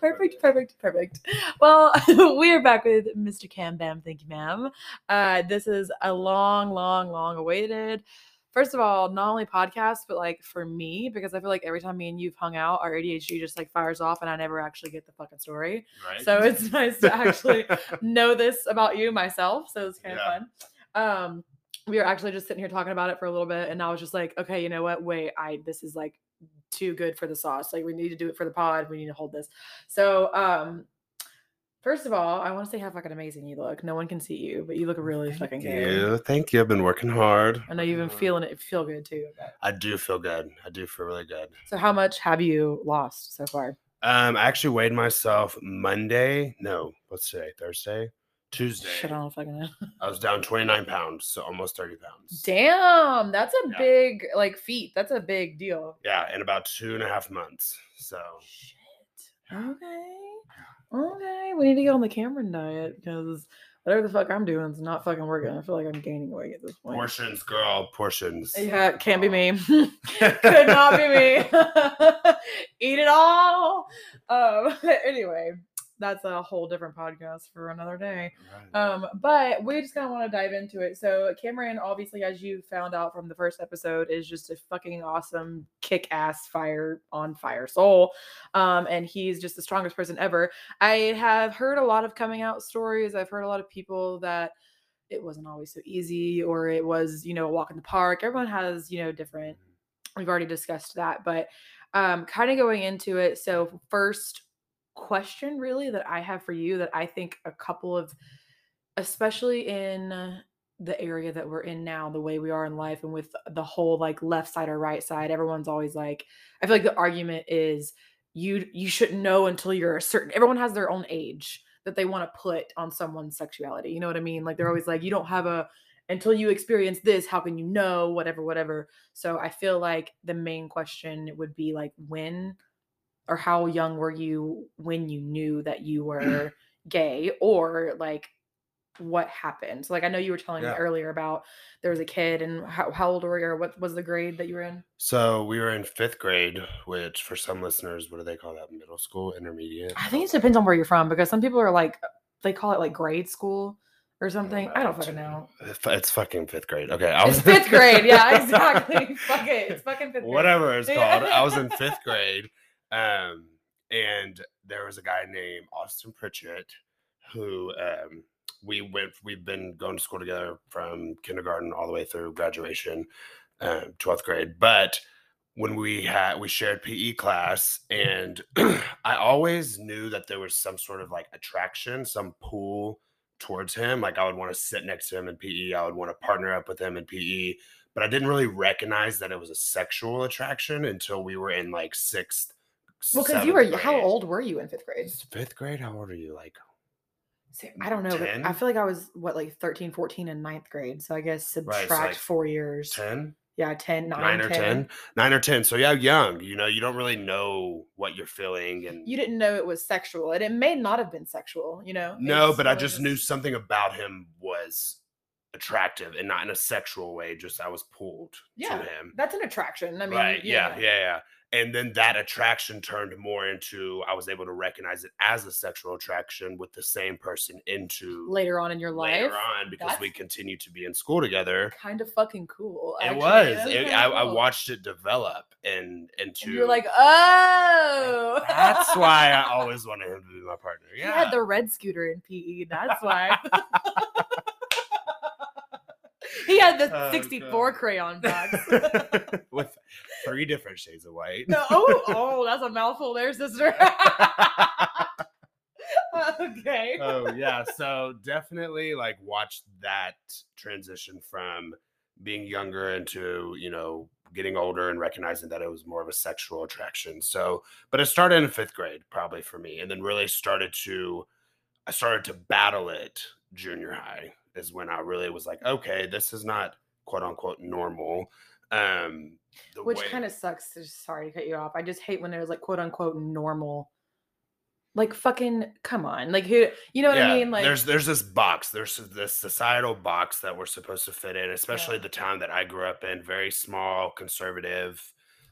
Perfect. Well, we are back with Mr. Cam Bam. Thank you, ma'am. This is a long awaited, first of all, not only podcast, but like for me, because I feel like every time me and you've hung out, our ADHD just like fires off and I never actually get the fucking story. Right. So it's nice to actually know this about you myself. So it's kind of fun. We were actually just sitting here talking about it for a little bit, and I was just like, okay, you know what? Wait, this is like too good for the sauce. Like, we need to do it for the pod. We need to hold this. So, first of all, I want to say how fucking amazing you look. No one can see you, but you look really fucking good. Thank you. I've been working hard. I know you've been feeling it. You feel good too. I do feel good. I do feel really good. So, how much have you lost so far? I actually weighed myself Monday. No, what's today? Thursday. Tuesday. Shit, I don't fucking know. I was down 29 pounds, so almost 30 pounds. Damn, that's a big feat. That's a big deal. Yeah, in about 2.5 months. So. Shit. Okay. We need to get on the Cameron diet because whatever the fuck I'm doing is not fucking working. I feel like I'm gaining weight at this point. Portions, girl, portions. Yeah, can't be me. Could not be me. Eat it all. Anyway. That's a whole different podcast for another day. Right. But we just kind of want to dive into it. So Cameron, obviously, as you found out from the first episode, is just a fucking awesome kick-ass fire soul. And he's just the strongest person ever. I have heard a lot of coming out stories. I've heard a lot of people that it wasn't always so easy, or it was, a walk in the park. Everyone has, different. We've already discussed that, but kind of going into it. So first question really that I have for you that I think a couple of, especially in the area that we're in now, the way we are in life and with the whole like left side or right side, everyone's always like, I feel like the argument is you shouldn't know until you're a certain, everyone has their own age that they want to put on someone's sexuality. You know what I mean? Like they're always like, you don't have until you experience this, how can you know, whatever. So I feel like the main question would be like, when or how young were you when you knew that you were gay, or like what happened? So like, I know you were telling me earlier about there was a kid, and how old were you, or what was the grade that you were in? So we were in 5th grade, which for some listeners, what do they call that? Middle school, intermediate? I think it depends on where you're from, because some people are like, they call it like grade school or something. I don't fucking know. It's fucking 5th grade. Okay. It's 5th grade. Yeah, exactly. Fuck it. It's fucking 5th grade. Whatever it's called. I was in 5th grade. And there was a guy named Austin Pritchett who, we've been going to school together from kindergarten all the way through graduation, 12th grade. But when we shared PE class, and I always knew that there was some sort of like attraction, some pull towards him. Like I would want to sit next to him in PE. I would want to partner up with him in PE, but I didn't really recognize that it was a sexual attraction until we were in like 6th. Well, because you were, grade. How old were you in 5th grade? 5th grade? How old are you? Like, I don't know. 10? But I feel like I was, 13, 14 in 9th grade. So I guess subtract 4 years. 10? Yeah, 10, 9 or 10. 9 or 10. So yeah, young. You don't really know what you're feeling. And you didn't know it was sexual. And it may not have been sexual, No, but I just knew something about him was attractive, and not in a sexual way. Just I was pulled to him. That's an attraction. I mean, right. Yeah. And then that attraction turned more into, I was able to recognize it as a sexual attraction with the same person into later on in your life. Later on, because we continued to be in school together. Kind of fucking cool. Actually. It was. I watched it develop and you're like, oh, that's why I always wanted him to be my partner. Yeah. You had the red scooter in PE. That's why. He had the 64 crayon box with 3 different shades of white. Oh, that's a mouthful there, sister. Okay. Oh yeah. So definitely watched that transition from being younger into, getting older and recognizing that it was more of a sexual attraction. So, but it started in 5th grade probably for me. And then really I started to battle it junior high. Is when I really was like, okay, this is not quote unquote normal. Which kind of sucks. Sorry to cut you off. I just hate when there's quote unquote normal. Like fucking come on. Like who, you know what I mean? Like there's this box. There's this societal box that we're supposed to fit in, especially the town that I grew up in, very small, conservative.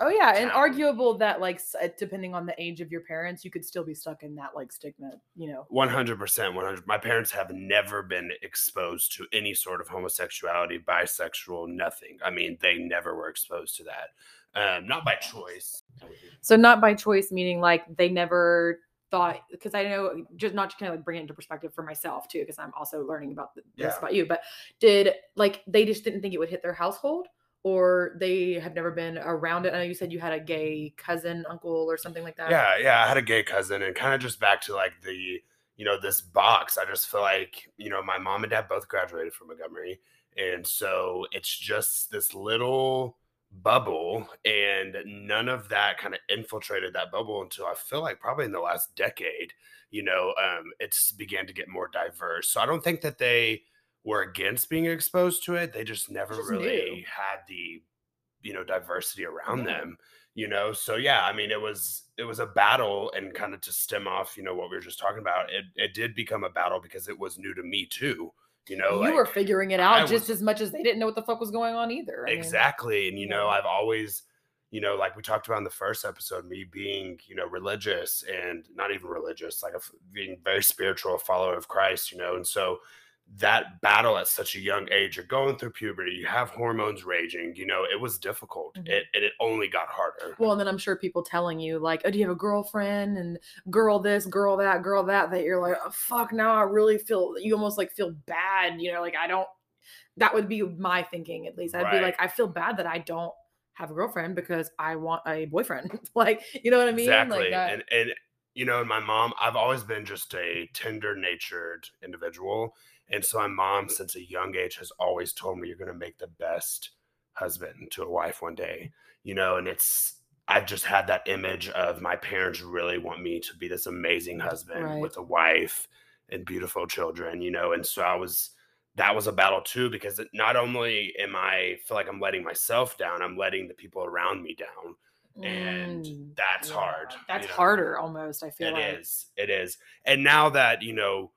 Oh yeah, and arguable that like depending on the age of your parents, you could still be stuck in that like stigma, you know. 100%. My parents have never been exposed to any sort of homosexuality, bisexual, nothing. I mean, they never were exposed to that. Not by choice. So not by choice, meaning like they never thought, because I know, just not to kind of like bring it into perspective for myself too, because I'm also learning about this about you, but did like they just didn't think it would hit their household? Or they have never been around it? I know you said you had a gay cousin, uncle, or something like that. Yeah, I had a gay cousin, and kind of just back to like the, you know, this box. I just feel like, you know, my mom and dad both graduated from Montgomery, and so it's just this little bubble, and none of that kind of infiltrated that bubble until I feel like probably in the last decade, you know, it's began to get more diverse. So I don't think that they were against being exposed to it. They just never really had the, you know, diversity around them, you know? So yeah, I mean, it was a battle, and kind of to stem off, you know, what we were just talking about, it did become a battle because it was new to me too. You know, you like, were figuring it out as much as they didn't know what the fuck was going on either. Exactly. And, you know, I've always, you know, like we talked about in the first episode, me being, you know, religious and not even religious, like being very spiritual, a follower of Christ, you know? And so that battle at such a young age, you're going through puberty, you have hormones raging, you know, it was difficult. Mm-hmm. It only got harder. Well, and then I'm sure people telling you like, oh, do you have a girlfriend, and girl this, girl that, that you're like, oh, fuck, now I really feel, you almost like feel bad, you know, like I don't, that would be my thinking at least. I'd be like, I feel bad that I don't have a girlfriend because I want a boyfriend. Like, you know what I mean? Exactly. Like that. And you know, my mom, I've always been just a tender natured individual. And so my mom, since a young age, has always told me, you're going to make the best husband to a wife one day, you know, and I've just had that image of my parents really want me to be this amazing husband with a wife and beautiful children, you know. And so that was a battle too, because not only feel like I'm letting myself down, I'm letting the people around me down. And that's hard. That's harder almost, I feel like. It is. And now that, you know,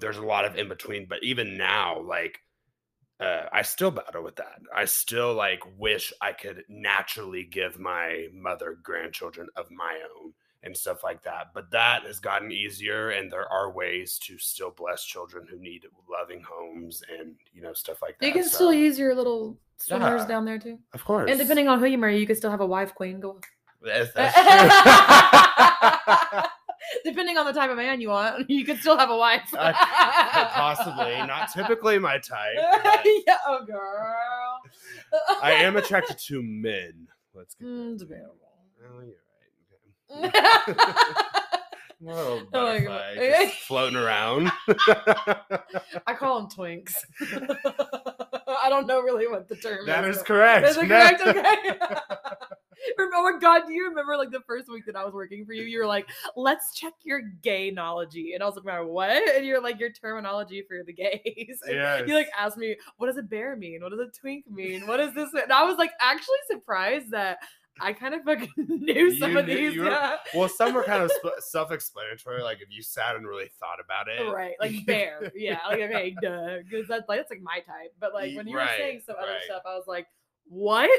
there's a lot of in between, but even now, like, I still battle with that. I still like wish I could naturally give my mother grandchildren of my own and stuff like that. But that has gotten easier, and there are ways to still bless children who need loving homes and, you know, stuff like that. You can still use your little swimmers down there too. Of course. And depending on who you marry, you can still have a wife queen. Go. That's true. Depending on the type of man you want, you could still have a wife. Possibly. Not typically my type. Yeah, oh, girl. I am attracted to men. Let's get that. Debatable. Oh, you're right. Okay. Little butterfly just floating around. I call them twinks. I don't know really what the term is. That is correct. Is it correct? Okay. Oh my God, do you remember like the first week that I was working for you? You were like, let's check your gay-nology. And I was like, what? And you're like, your terminology for the gays. Yes. You like asked me, what does a bear mean? What does a twink mean? What is this? And I was like actually surprised that I kind of fucking knew some of these. Well, some were kind of self-explanatory. Like if you sat and really thought about it. Right. Like bear. Yeah. Like, okay, duh. Because that's like my type. But like when you were saying some other stuff, I was like, what?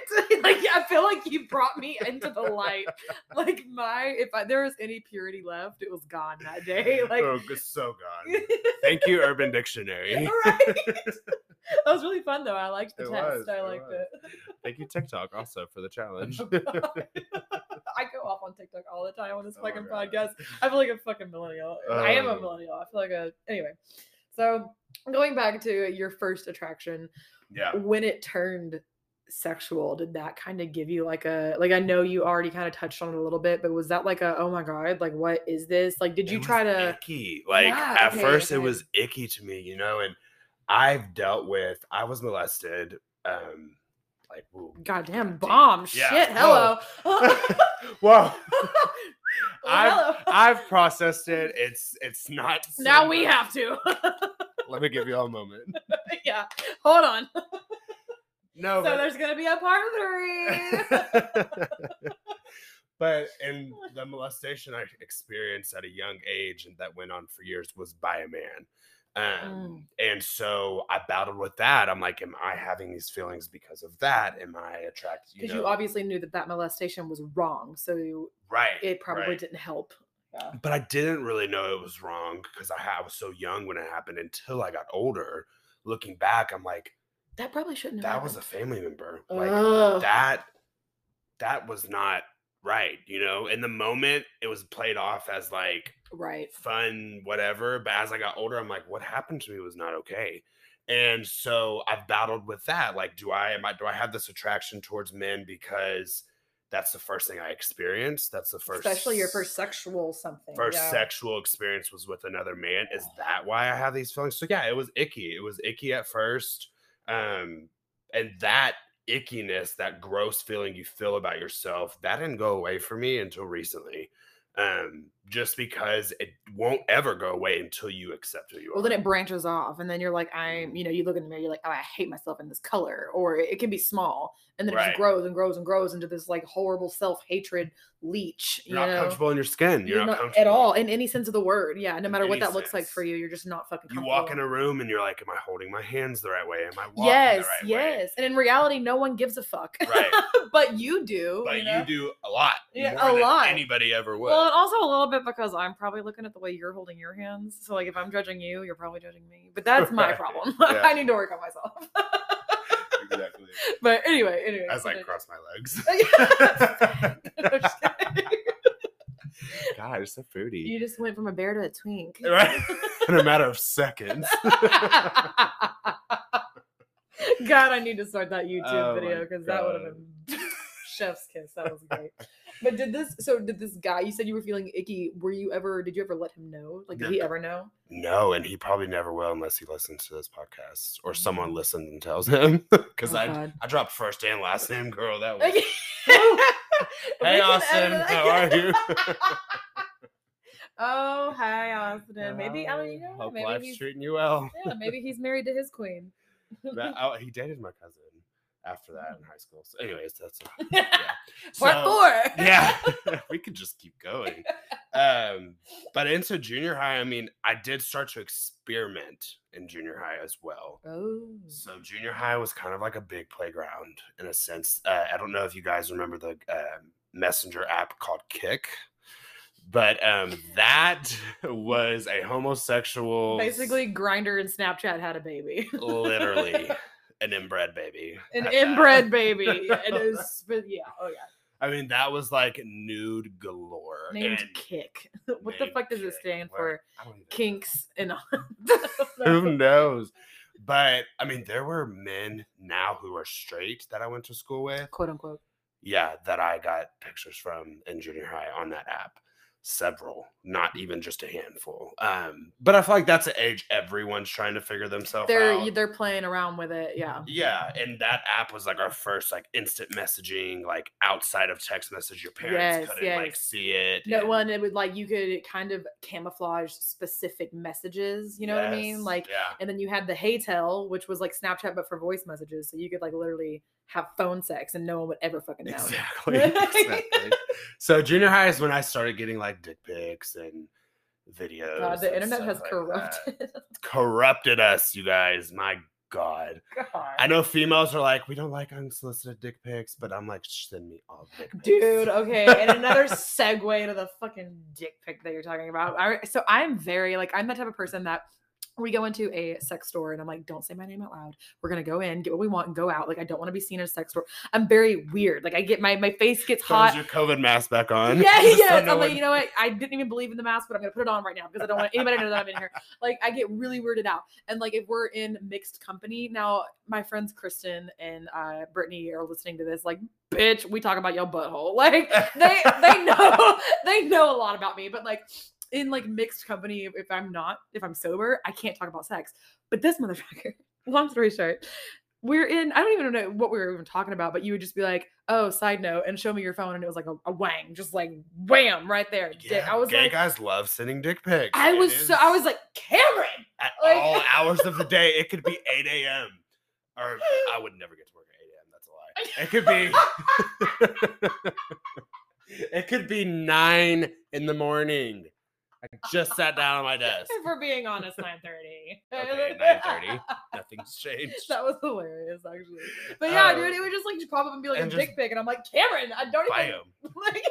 Like, I feel like you brought me into the light. Like if there was any purity left, it was gone that day. Like, oh, it's so gone. Thank you, Urban Dictionary. Right. That was really fun though. I liked the test. I liked it. Thank you, TikTok, also for the challenge. I go off on TikTok all the time on this fucking podcast. I feel like a fucking millennial. I am a millennial. I feel like anyway. So going back to your first attraction, when it turned sexual, did that kind of give you like a, like I know you already kind of touched on it a little bit, but was that like a, oh my God, like what is this? Like did you try to icky? Like at first it was icky to me, you know, and I've dealt with, I was molested like goddamn bomb shit. Hello. Whoa. I've processed it. It's not so now much. We have to let me give you all a moment. Yeah, hold on. No, there's going to be a part 3. But and the molestation I experienced at a young age and that went on for years was by a man. And so I battled with that. I'm like, am I having these feelings because of that? Am I attracted? Because you obviously knew that that molestation was wrong. So it probably didn't help. Yeah. But I didn't really know it was wrong because I was so young when it happened until I got older. Looking back, I'm like, that probably shouldn't have happened. That was a family member. Like that was not right, you know? In the moment, it was played off as like fun, whatever. But as I got older, I'm like, what happened to me was not okay. And so I've battled with that. Like, do I have this attraction towards men because that's the first thing I experienced? That's the first. Especially your first sexual something. Sexual experience was with another man. Is that why I have these feelings? So yeah, it was icky. It was icky at first. And that ickiness, that gross feeling you feel about yourself, that didn't go away for me until recently. Just because it won't ever go away until you accept who you are. Well, then it branches off, and then you're like, you look in the mirror, you're like, oh, I hate myself in this color, or it can be small, and then it just grows and grows and grows into this like horrible self-hatred leech. You're not comfortable in your skin. You're not comfortable at all in any sense of the word. Yeah, no matter what that looks like for you, you're just not fucking comfortable. You walk in a room and you're like, am I holding my hands the right way? Am I walking the right way? Yes. And in reality, no one gives a fuck. Right. But you do. But you do a lot. Yeah, more than anybody ever would. Well, and also a little bit because I'm probably looking at the way you're holding your hands. So like if I'm judging you, you're probably judging me. But that's my problem. Yeah. I need to work on myself. Exactly. But anyway. As I cross my legs. No, just kidding. God, you're so fruity. You just went from a bear to a twink. Right? In a matter of seconds. God, I need to start that YouTube video because that would have been chef's kiss. That was great. But did this guy, you said you were feeling icky. Did you ever let him know? Like, did he ever know? No. And he probably never will unless he listens to this podcast or someone listens and tells him. Cause I dropped first and last name, girl. That was, hey Austin, how are you? Oh, hi Austin. Maybe, I don't know. Hope maybe life's treating you well. Yeah, maybe he's married to his queen. He dated my cousin after that in high school. So anyways, that's Part 4. Yeah. We could just keep going. But into junior high, I mean, I did start to experiment in junior high as well. Oh. So junior high was kind of like a big playground in a sense. I don't know if you guys remember the messenger app called Kick. But that was a homosexual. Basically, Grindr and Snapchat had a baby. Literally. An inbred baby. It is, yeah. Oh, yeah. I mean, that was like nude galore. Named Kick. What the fuck does it stand for? Kinks and all. Who knows? But, I mean, there were men now who are straight that I went to school with. Quote, unquote. Yeah, that I got pictures from in junior high on that app. Several, not even just a handful. But I feel like that's an age everyone's trying to figure themselves out. They're playing around with it, yeah. Yeah, and that app was like our first like instant messaging, like outside of text message. Your parents couldn't like see it. No one. It would like you could kind of camouflage specific messages. You know what I mean? Like, and then you had the Heytel, which was like Snapchat but for voice messages. So you could like literally have phone sex and no one would ever fucking know. Exactly. So junior high is when I started getting like dick pics and videos. God, the internet has like corrupted us, you guys. My God. I know females are like, we don't like unsolicited dick pics, but I'm like, send me all dick pics. Dude, okay. And another segue to the fucking dick pic that you're talking about. So I'm very like, I'm the type of person that we go into a sex store and I'm like, don't say my name out loud. We're going to go in, get what we want and go out. Like, I don't want to be seen in a sex store. I'm very weird. Like I get my face gets hot. Your COVID mask back on. Yeah. I'm like, you know what? I didn't even believe in the mask, but I'm going to put it on right now because I don't want anybody to know that I'm in here. Like I get really weirded out. And like, if we're in mixed company now, my friends, Kristen and Brittany are listening to this. Like, bitch, we talk about your butthole. Like they know a lot about me, but like, in like mixed company, if I'm sober, I can't talk about sex. But this motherfucker, long story short, I don't even know what we were even talking about, but you would just be like, oh, side note, and show me your phone. And it was like a wang, just like wham, right there. Yeah, dick. I was gay like, guys love sending dick pics. I was like, Cameron! At all hours of the day, it could be 8 a.m. Or I would never get to work at 8 a.m., that's a lie. It could be 9 in the morning. I just sat down on my desk. If we're being honest, 9:30. Okay, 9:30. Nothing's changed. That was hilarious, actually. But yeah, dude, it would just like pop up and be like a dick pic, and I'm like, Cameron, I don't even like.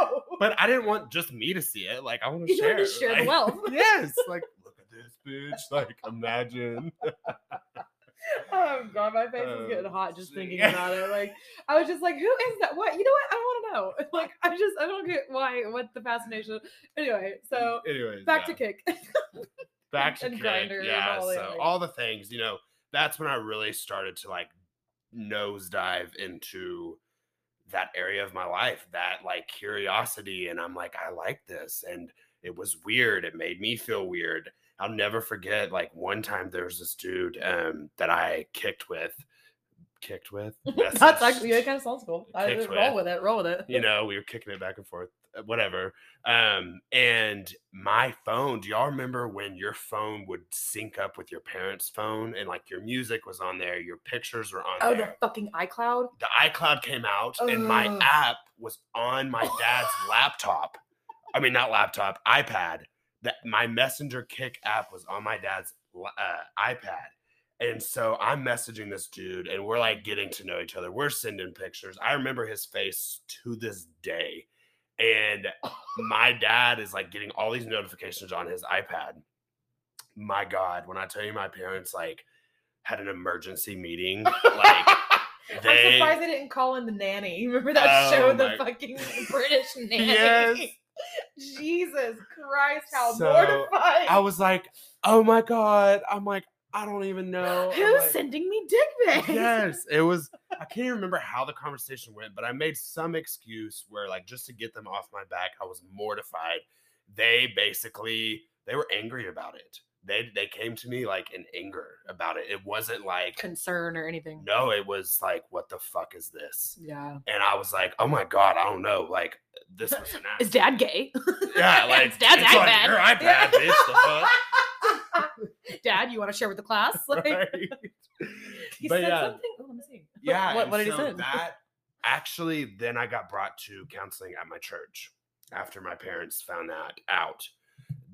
No. But I didn't want just me to see it. Like, I want to share. You want to share the wealth. Yes. Like, look at this, bitch. Like, imagine. Oh god, my face is getting hot just thinking about it. Like, I was just like, who is that? What? You know what? I don't want to know. Like, I don't get what the fascination. Anyway, so back to Kick. Back to and Kick. Grinder, yeah. And all the things, you know. That's when I really started to like nosedive into that area of my life, that like curiosity, and I'm like, I like this, and it was weird. It made me feel weird. I'll never forget, like, one time there was this dude that I kicked with. Kicked with? That's actually, it kind of sounds cool. I just roll with it. You know, we were kicking it back and forth, whatever. And my phone, do y'all remember when your phone would sync up with your parents' phone? And, like, your music was on there. Your pictures were on there. Oh, the fucking iCloud? The iCloud came out, and my app was on my dad's laptop. I mean, not laptop, iPad. That my Messenger Kick app was on my dad's iPad. And so I'm messaging this dude, and we're like getting to know each other. We're sending pictures. I remember his face to this day. And my dad is like getting all these notifications on his iPad. My God, when I tell you my parents like had an emergency meeting, like I'm surprised they didn't call in the nanny. Remember that show, the fucking British nanny? Yes. Jesus Christ, how mortifying. I was like, oh my God. I'm like, I don't even know. Who's like, sending me dick pics? Yes, it was. I can't even remember how the conversation went, but I made some excuse where like, just to get them off my back, I was mortified. They were angry about it. They came to me like in anger about it. It wasn't like concern or anything. No, it was like, what the fuck is this? Yeah. And I was like, oh my God, I don't know. Like this was an ass. Is dad gay? Yeah, like it's dad's iPad. Your iPad, yeah. Bitch. Dad, you want to share with the class? Like right. He said something. Oh, let me see. Yeah. What did he say? That actually then I got brought to counseling at my church after my parents found that out.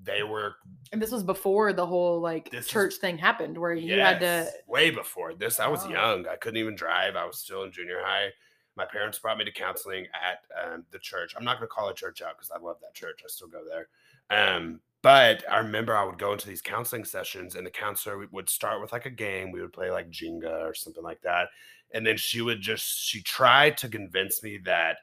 They were, and this was before the whole like church thing happened, where you had to. Way before this, I was young. I couldn't even drive. I was still in junior high. My parents brought me to counseling at the church. I'm not going to call a church out because I love that church. I still go there. But I remember I would go into these counseling sessions, and the counselor would start with like a game. We would play like Jenga or something like that, and then she tried to convince me that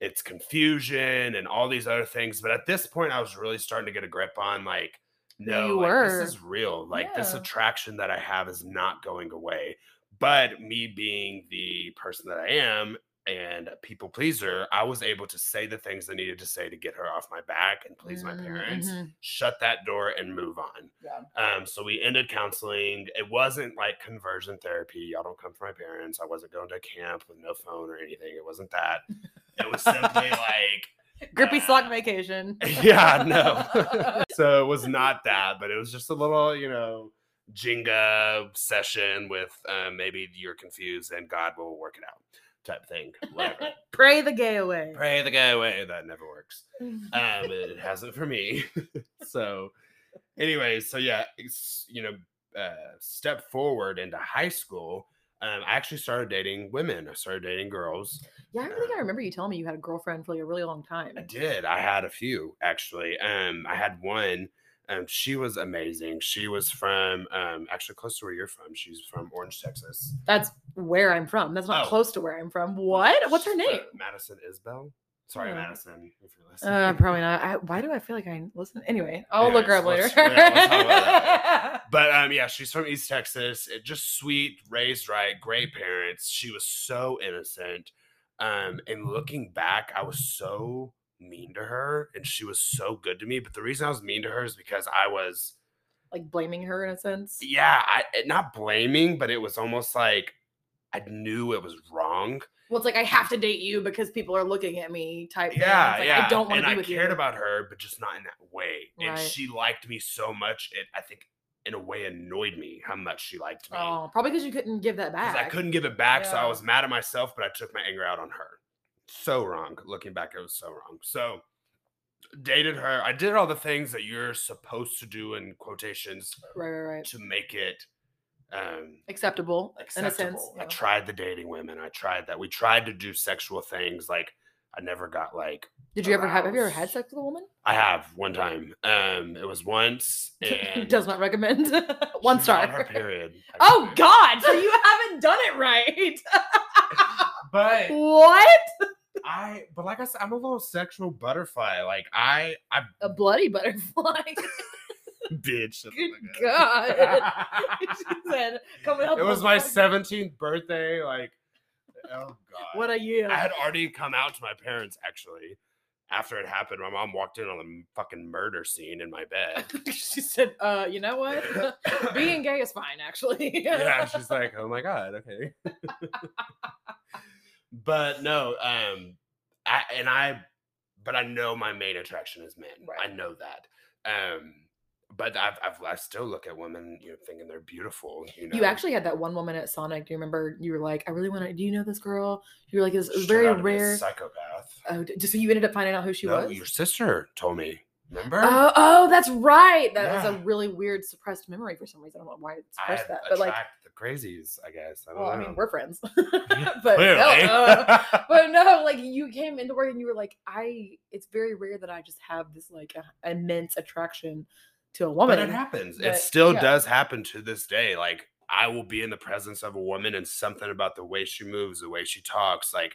it's confusion and all these other things. But at this point, I was really starting to get a grip on like, no, like, this is real. Like this attraction that I have is not going away. But me being the person that I am and a people pleaser, I was able to say the things I needed to say to get her off my back and please my parents, shut that door and move on. Yeah. So we ended counseling. It wasn't like conversion therapy. Y'all don't come for my parents. I wasn't going to camp with no phone or anything. It wasn't that. It was simply like grippy sock vacation. Yeah, no. So it was not that, but it was just a little, you know, Jenga session with maybe you're confused and God will work it out type thing. Whatever. Pray the gay away. Pray the gay away. That never works. It hasn't for me. So anyway, so yeah, it's, you know, step forward into high school. I actually started dating women. I started dating girls. Yeah, I think I remember you telling me you had a girlfriend for like a really long time. I did. I had a few, actually. I had one. She was amazing. She was from, actually close to where you're from. She's from Orange, Texas. That's where I'm from. That's not close to where I'm from. What? What's her name? Madison Isbell. Sorry, Madison, if you're listening. Probably not. Why do I feel like I listen? Anyway, I'll look her up later. We'll talk about that. But yeah, she's from East Texas. Just sweet, raised right, great parents. She was so innocent. And looking back, I was so mean to her, and she was so good to me. But the reason I was mean to her is because I was like blaming her in a sense. Yeah, not blaming, but it was almost like I knew it was wrong. Well, it's like, I have to date you because people are looking at me type thing. Like, I don't want to be with you. And I cared about her, but just not in that way. Right. And she liked me so much, it, I think, in a way annoyed me how much she liked me. Oh, probably because you couldn't give that back. Because I couldn't give it back, so I was mad at myself, but I took my anger out on her. So wrong. Looking back, it was so wrong. So dated her. I did all the things that you're supposed to do in quotations, right, to make it acceptable. In a sense, I tried the dating women. I tried that. We tried to do sexual things. Like I never got like. Have you ever had sex with a woman? I have one time. It was once. And does not recommend. One star. Her period. Oh God! So you haven't done it right. But what? But like I said, I'm a little sexual butterfly. Like I a bloody butterfly. Bitch. Good God. She said, coming up. It was my 17th birthday. Like, oh God. What a year. I had already come out to my parents, actually. After it happened, my mom walked in on the fucking murder scene in my bed. She said, you know what? Being gay is fine, actually. Yeah, she's like, oh my God, okay. But no, I know my main attraction is men. Right. I know that. But I still look at women, you know, thinking they're beautiful. You know, you actually had that one woman at Sonic. Do you remember? You were like, I really want to. Do you know this girl? You were like, it's very rare. Psychopath. Oh, so you ended up finding out who she was. Your sister told me. Remember? Oh, that's right. That was a really weird suppressed memory for some reason. I don't know why I suppressed that. But like the crazies, I guess. I don't know. I mean, we're friends. But clearly. No, like you came into work and you were like, it's very rare that I just have this like immense attraction to a woman. But it happens. But, it still does happen to this day. Like I will be in the presence of a woman and something about the way she moves, the way she talks, like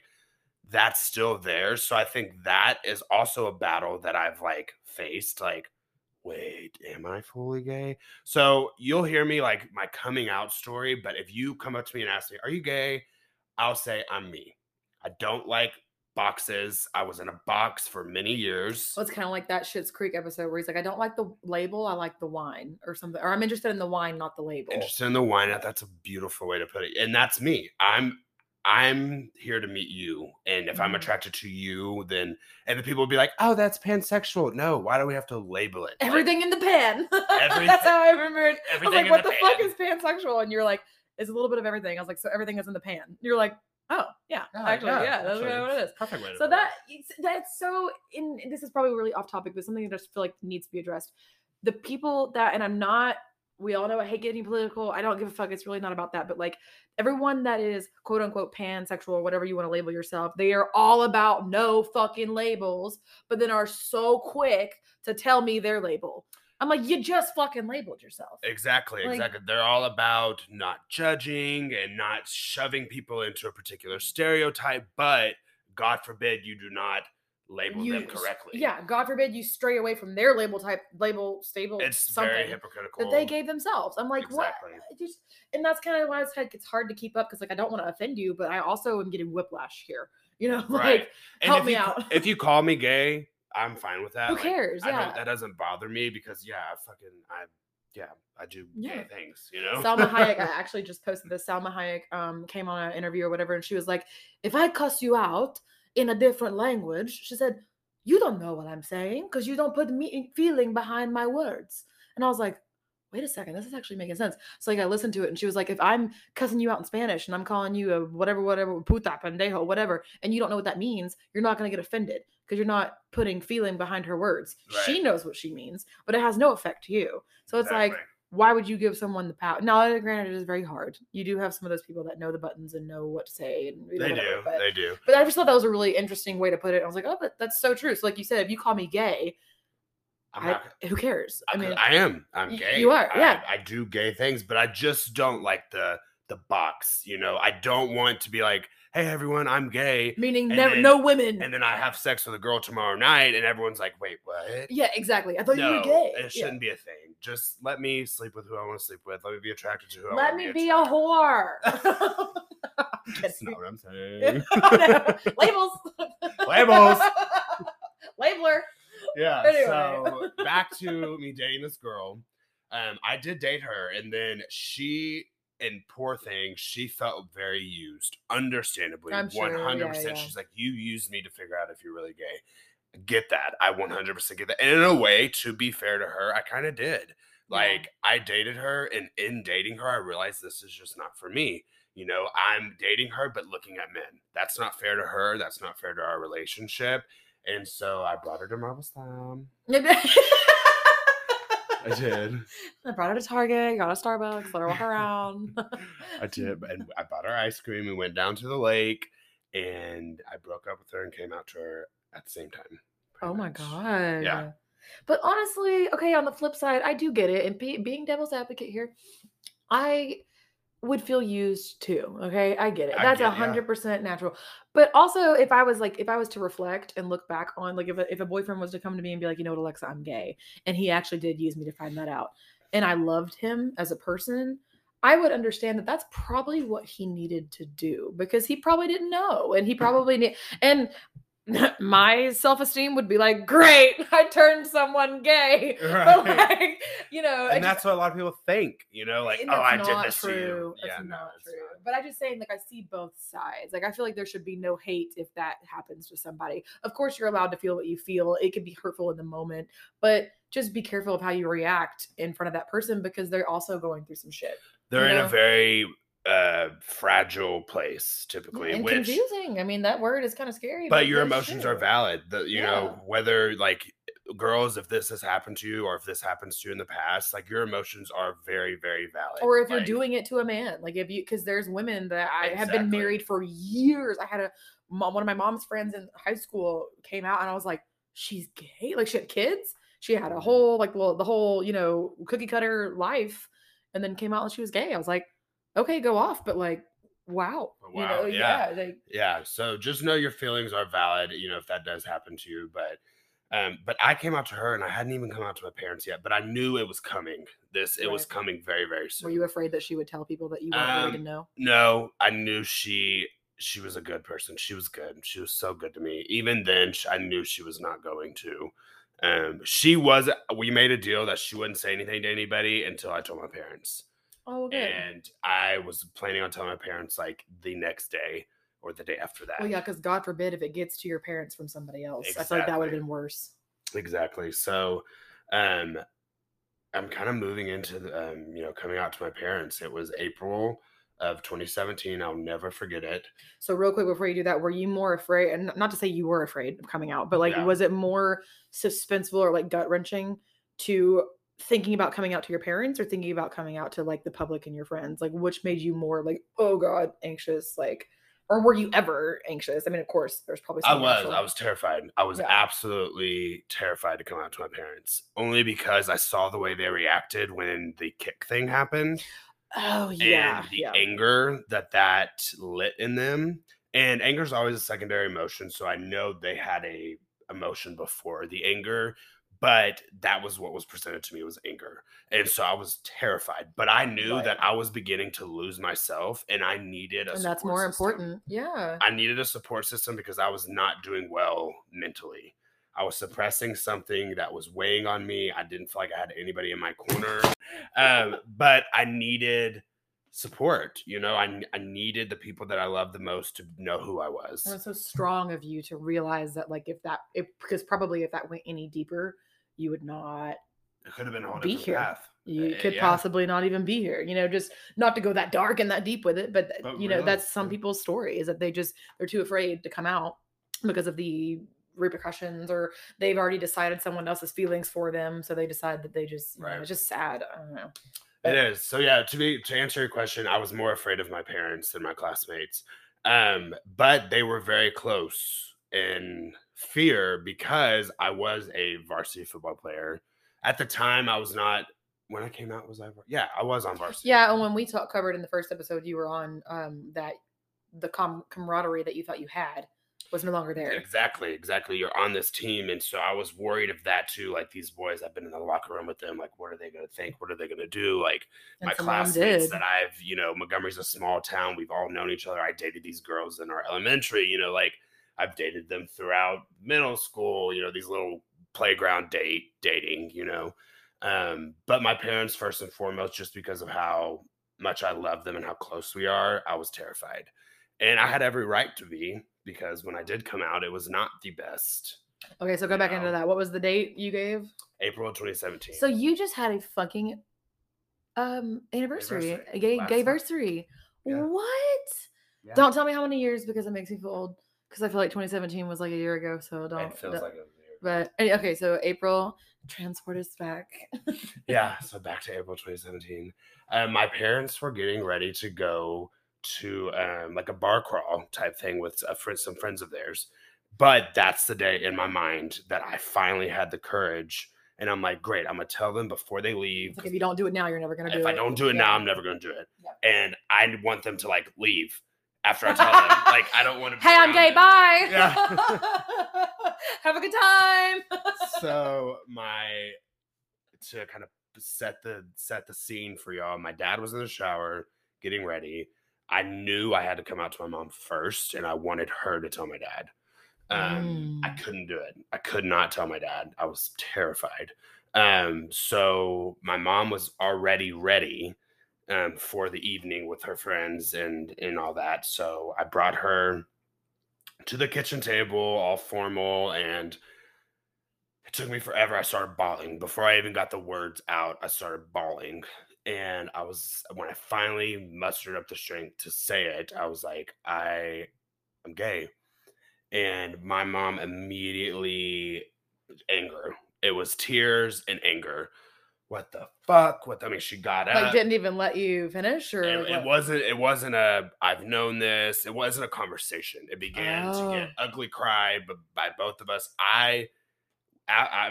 that's still there. So I think that is also a battle that I've like faced. Like, wait, am I fully gay? So you'll hear me like my coming out story. But if you come up to me and ask me, are you gay? I'll say I'm me. I don't like boxes. I was in a box for many years. Well, it's kind of like that Schitt's Creek episode where he's like, I don't like the label, I like the wine or something. Or I'm interested in the wine, not the label. Interested in the wine. That's a beautiful way to put it. And that's me. I'm here to meet you. And if I'm attracted to you, then and the people will be like, oh, that's pansexual. No, why do we have to label it? Everything like, in the pan. That's how I remembered. I was like, what the fuck is pansexual? And you're like, it's a little bit of everything. I was like, so everything is in the pan. You're like, oh, yeah. Actually, that's really what it is. Perfect way to that's so this is probably really off topic, but something that I just feel like needs to be addressed. The people that, and I'm not, we all know I hate getting political. I don't give a fuck. It's really not about that. But like everyone that is quote unquote pansexual or whatever you want to label yourself, they are all about no fucking labels, but then are so quick to tell me their label. I'm like, you just fucking labeled yourself. Exactly. They're all about not judging and not shoving people into a particular stereotype, but God forbid you do not label them correctly. Yeah, God forbid you stray away from their label. It's very hypocritical. That they gave themselves. I'm like, exactly. What? And that's kind of why it's hard to keep up because like I don't want to offend you, but I also am getting whiplash here. You know, right. Like and help me out. If you call me gay, I'm fine with that. Who cares? Like, that doesn't bother me because I do gay things, you know? Salma Hayek, I actually just posted this. Salma Hayek came on an interview or whatever and she was like, if I cuss you out in a different language, she said, you don't know what I'm saying because you don't put feeling behind my words. And I was like, wait a second, this is actually making sense. So like I listened to it and she was like, if I'm cussing you out in Spanish and I'm calling you a whatever, puta, pendejo, whatever, and you don't know what that means, you're not going to get offended because you're not putting feeling behind her words. Right. She knows what she means, but it has no effect to you. So it's like, why would you give someone the power? Now, granted, it is very hard. You do have some of those people that know the buttons and know what to say. And they do. But I just thought that was a really interesting way to put it. I was like, oh, but that's so true. So like you said, if you call me gay, who cares? I'm gay. You are. Yeah. I do gay things, but I just don't like the box. You know, I don't want to be like, hey, everyone, I'm gay. Meaning no women. And then I have sex with a girl tomorrow night and everyone's like, wait, what? Yeah, exactly. I thought you were gay. It shouldn't be a thing. Just let me sleep with who I want to sleep with. Let me be attracted to who I want to be. Let me be a whore. That's not what I'm saying. Oh, no. Labels. Labeler. Yeah, anyway. So back to me dating this girl. I did date her, and then she felt very used, understandably, I'm sure, 100%. Yeah. She's like, you used me to figure out if you're really gay. Get that. I 100% get that. And in a way, to be fair to her, I kind of did. Like, I dated her, and in dating her, I realized this is just not for me. You know, I'm dating her, but looking at men. That's not fair to her. That's not fair to our relationship. And so I brought her to Marble Slime. I did. I brought her to Target, got a Starbucks, let her walk around. I did. And I bought her ice cream. We went down to the lake, and I broke up with her and came out to her at the same time. Oh, my God. Yeah. But honestly, okay, on the flip side, I do get it. And being devil's advocate here, I would feel used too. Okay, I get it. That's 100% natural. But also, if I was to reflect and look back on, like, if a boyfriend was to come to me and be like, you know what, Alexa, I'm gay, and he actually did use me to find that out, and I loved him as a person, I would understand that that's probably what he needed to do, because he probably didn't know, and he probably and my self-esteem would be like, great, I turned someone gay. Right. But like, you know. And that's what a lot of people think, you know, like, oh, I did this to you. That's not true. But I'm just saying, like, I see both sides. Like, I feel like there should be no hate if that happens to somebody. Of course, you're allowed to feel what you feel. It could be hurtful in the moment, but just be careful of how you react in front of that person, because they're also going through some shit. They're in a very fragile place, typically, and which confusing. I mean, that word is kind of scary, but your emotions are valid. You know, whether, like, girls, if this has happened to you or if this happens to you in the past, like, your emotions are very, very valid. Or if, like, you're doing it to a man, like, if you, because there's women that I have been married for years. I had one of my mom's friends in high school came out, and I was like, she's gay. Like, she had kids, she had a whole, like, well, the whole, you know, cookie cutter life, and then came out and she was gay. I was like, okay, go off, but, like, wow. You know, yeah. Like, yeah. So just know your feelings are valid, you know, if that does happen to you. But I came out to her, and I hadn't even come out to my parents yet, but I knew it was coming. It was coming very, very soon. Were you afraid that she would tell people that you weren't ready to know? No, I knew she was a good person. She was good. She was so good to me. Even then, I knew she was not going to. We made a deal that she wouldn't say anything to anybody until I told my parents. Oh, good. And I was planning on telling my parents, like, the next day or the day after that. Well, yeah, because God forbid if it gets to your parents from somebody else. Exactly. I feel like that would have been worse. Exactly. So I'm kind of moving into, you know, coming out to my parents. It was April of 2017. I'll never forget it. So real quick before you do that, were you more afraid? And not to say you were afraid of coming out, but, like, was it more suspenseful or, like, gut-wrenching to – thinking about coming out to your parents or thinking about coming out to, like, the public and your friends? Like, which made you more, like, oh God, anxious? Like, or were you ever anxious? I mean, of course, there's probably some. I was terrified. I was absolutely terrified to come out to my parents, only because I saw the way they reacted when the kick thing happened. Oh yeah. And the anger that lit in them. And anger is always a secondary emotion. So I know they had a emotion before the anger, but that was what was presented to me, was anger. And so I was terrified. But I knew that I was beginning to lose myself, and I needed a support system. And that's more important. Yeah. I needed a support system because I was not doing well mentally. I was suppressing something that was weighing on me. I didn't feel like I had anybody in my corner. But I needed support. You know, I needed the people that I love the most to know who I was. And it's so strong of you to realize that, like, because probably if that went any deeper, you would not be here. You could possibly not even be here, you know, just not to go that dark and that deep with it. But you know, that's some people's story, is that they're too afraid to come out because of the repercussions, or they've already decided someone else's feelings for them. So they decide that they just, you know, it's just sad. I don't know. But it is. So yeah, to answer your question, I was more afraid of my parents than my classmates. But they were very close in fear because I was a varsity football player. At the time, I was not. When I came out, was I? Yeah, I was on varsity. Yeah, and when we covered in the first episode, you were on that the camaraderie that you thought you had was no longer there. Exactly. You're on this team. And so I was worried of that too. Like, these boys, I've been in the locker room with them. Like, what are they going to think? What are they going to do? Like, my classmates that I've, you know, Montgomery's a small town. We've all known each other. I dated these girls in our elementary, you know, like, I've dated them throughout middle school, you know, these little playground dating, you know. But my parents, first and foremost, just because of how much I love them and how close we are, I was terrified. And I had every right to be, because when I did come out, it was not the best. Okay, so go back into that. What was the date you gave? April 2017. So you just had a fucking anniversary. A gay anniversary. Yeah. What? Yeah. Don't tell me how many years, because it makes me feel old. because I feel like 2017 was like a year ago, so don't. It feels like it was a year ago. But okay, so April, transport us back. Yeah, so back to April 2017. My parents were getting ready to go to like a bar crawl type thing with some friends of theirs. But that's the day in my mind that I finally had the courage. And I'm like, great, I'm going to tell them before they leave. Like, if you don't do it now, you're never going to do it. If I don't do it now, I'm never going to do it. Yeah. And I want them to, like, leave after I tell them. Like, I don't want to be hey, I'm gay, bye. Yeah. Have a good time. So to kind of set the scene for y'all, my dad was in the shower getting ready. I knew I had to come out to my mom first, and I wanted her to tell my dad. I couldn't do it. I could not tell my dad. I was terrified. So my mom was already ready for the evening with her friends and all that. So I brought her to the kitchen table, all formal, and it took me forever. I started bawling. Before I even got the words out, I started bawling. And when I finally mustered up the strength to say it, I was like, I am gay. And my mom immediately, anger. It was tears and anger. What the fuck? I mean, she got up. Like, didn't even let you finish? Or it wasn't a, I've known this. It wasn't a conversation. It began to get ugly cry by both of us. I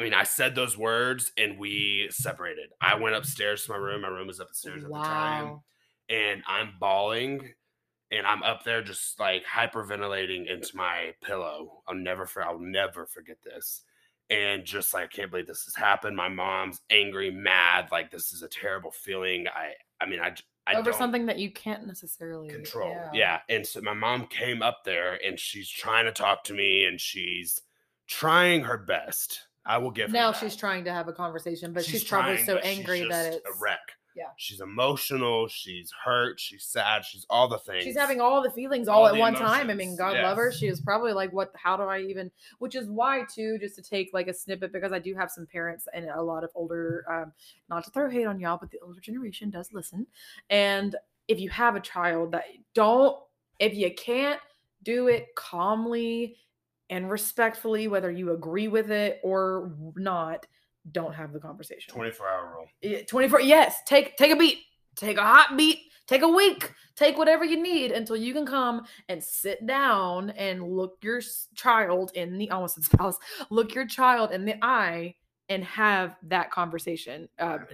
mean, I said those words and we separated. I went upstairs to my room. My room was upstairs at the time. And I'm bawling. And I'm up there just like hyperventilating into my pillow. I'll never forget this. And just like, I can't believe this has happened. My mom's angry, mad. Like, this is a terrible feeling. I mean, I over something that you can't necessarily control. Yeah. And so my mom came up there and she's trying to talk to me and she's trying her best. I will give her that. Now she's trying to have a conversation, but she's probably so angry that it's a wreck. Yeah. She's emotional, she's hurt, she's sad, she's all the things. She's having all the feelings all at one time. I mean, God love her. She is probably like, what, how do I even, which is why too, just to take like a snippet, because I do have some parents and a lot of older, not to throw hate on y'all, but the older generation does listen. And if you have a child that if you can't do it calmly and respectfully, whether you agree with it or not, don't have the conversation. 24-hour rule. Yeah, 24. Yes. Take a beat. Take a hot beat. Take a week. Take whatever you need until you can come and sit down and look your child in the look your child in the eye and have that conversation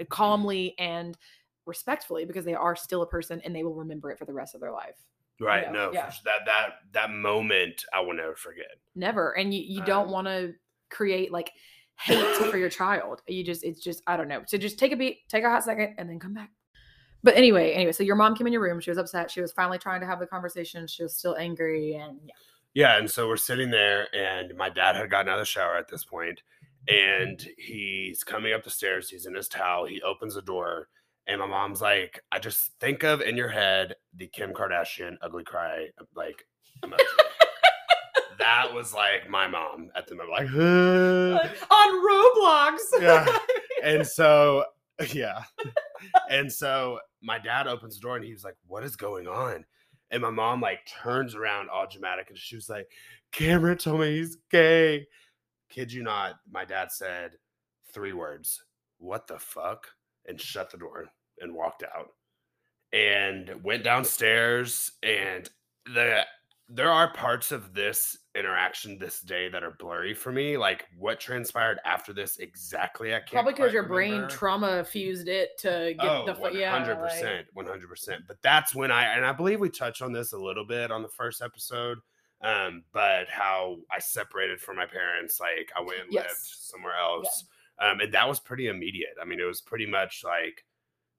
calmly and respectfully, because they are still a person and they will remember it for the rest of their life. Right. You know? No. Yeah. That moment I will never forget. Never. And you don't want to create like hate for your child. I don't know. So just take a beat, take a hot second, and then come back. But anyway, so your mom came in your room. She was upset. She was finally trying to have the conversation. She was still angry, and yeah. And so we're sitting there, and my dad had gotten out of the shower at this point, and he's coming up the stairs. He's in his towel. He opens the door, and my mom's like, "I just think of in your head the Kim Kardashian ugly cry like emoji." That was like my mom at the moment, like on Roblox. Yeah. And so my dad opens the door and he was like, "What is going on?" And my mom like turns around all dramatic and she was like, "Cameron told me he's gay." Kid you not, my dad said 3 words, "What the fuck?" and shut the door and walked out and went downstairs. And there are parts of this interaction this day that are blurry for me. Like, what transpired after this exactly, I can't remember. Probably because your brain trauma fused it to get 100%. But that's when I believe we touched on this a little bit on the first episode, but how I separated from my parents. Like, I went and lived somewhere else. Yeah. And that was pretty immediate. I mean, it was pretty much like,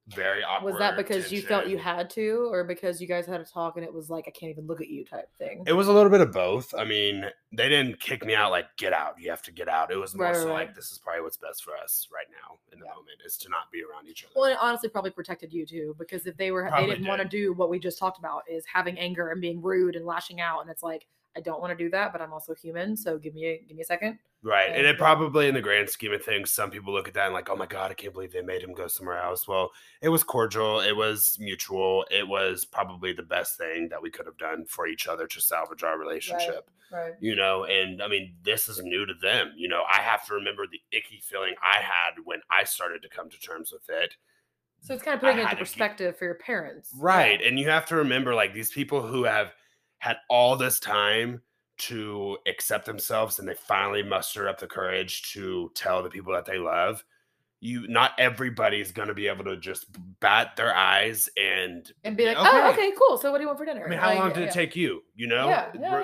very awkward. Was that because you felt you had to, or because you guys had a talk and it was like, I can't even look at you type thing? It was a little bit of both. I mean, they didn't kick me out like, get out, you have to get out. It was more like, this is probably what's best for us right now in the moment, is to not be around each other. Well, it honestly probably protected you too, because if they didn't want to do what we just talked about, is having anger and being rude and lashing out, and it's like, I don't want to do that, but I'm also human, so give me a second. Right. And it probably, in the grand scheme of things, some people look at that and like, oh my God, I can't believe they made him go somewhere else. Well, it was cordial. It was mutual. It was probably the best thing that we could have done for each other to salvage our relationship. Right. You know, and I mean, this is new to them. You know, I have to remember the icky feeling I had when I started to come to terms with it. So it's kind of putting it into perspective for your parents. Right. Yeah. And you have to remember, like, these people who have had all this time to accept themselves, and they finally muster up the courage to tell the people that they love. Not everybody's going to be able to just bat their eyes and be like, okay. Oh, okay, cool. So what do you want for dinner? I mean, how long did it take you? You know,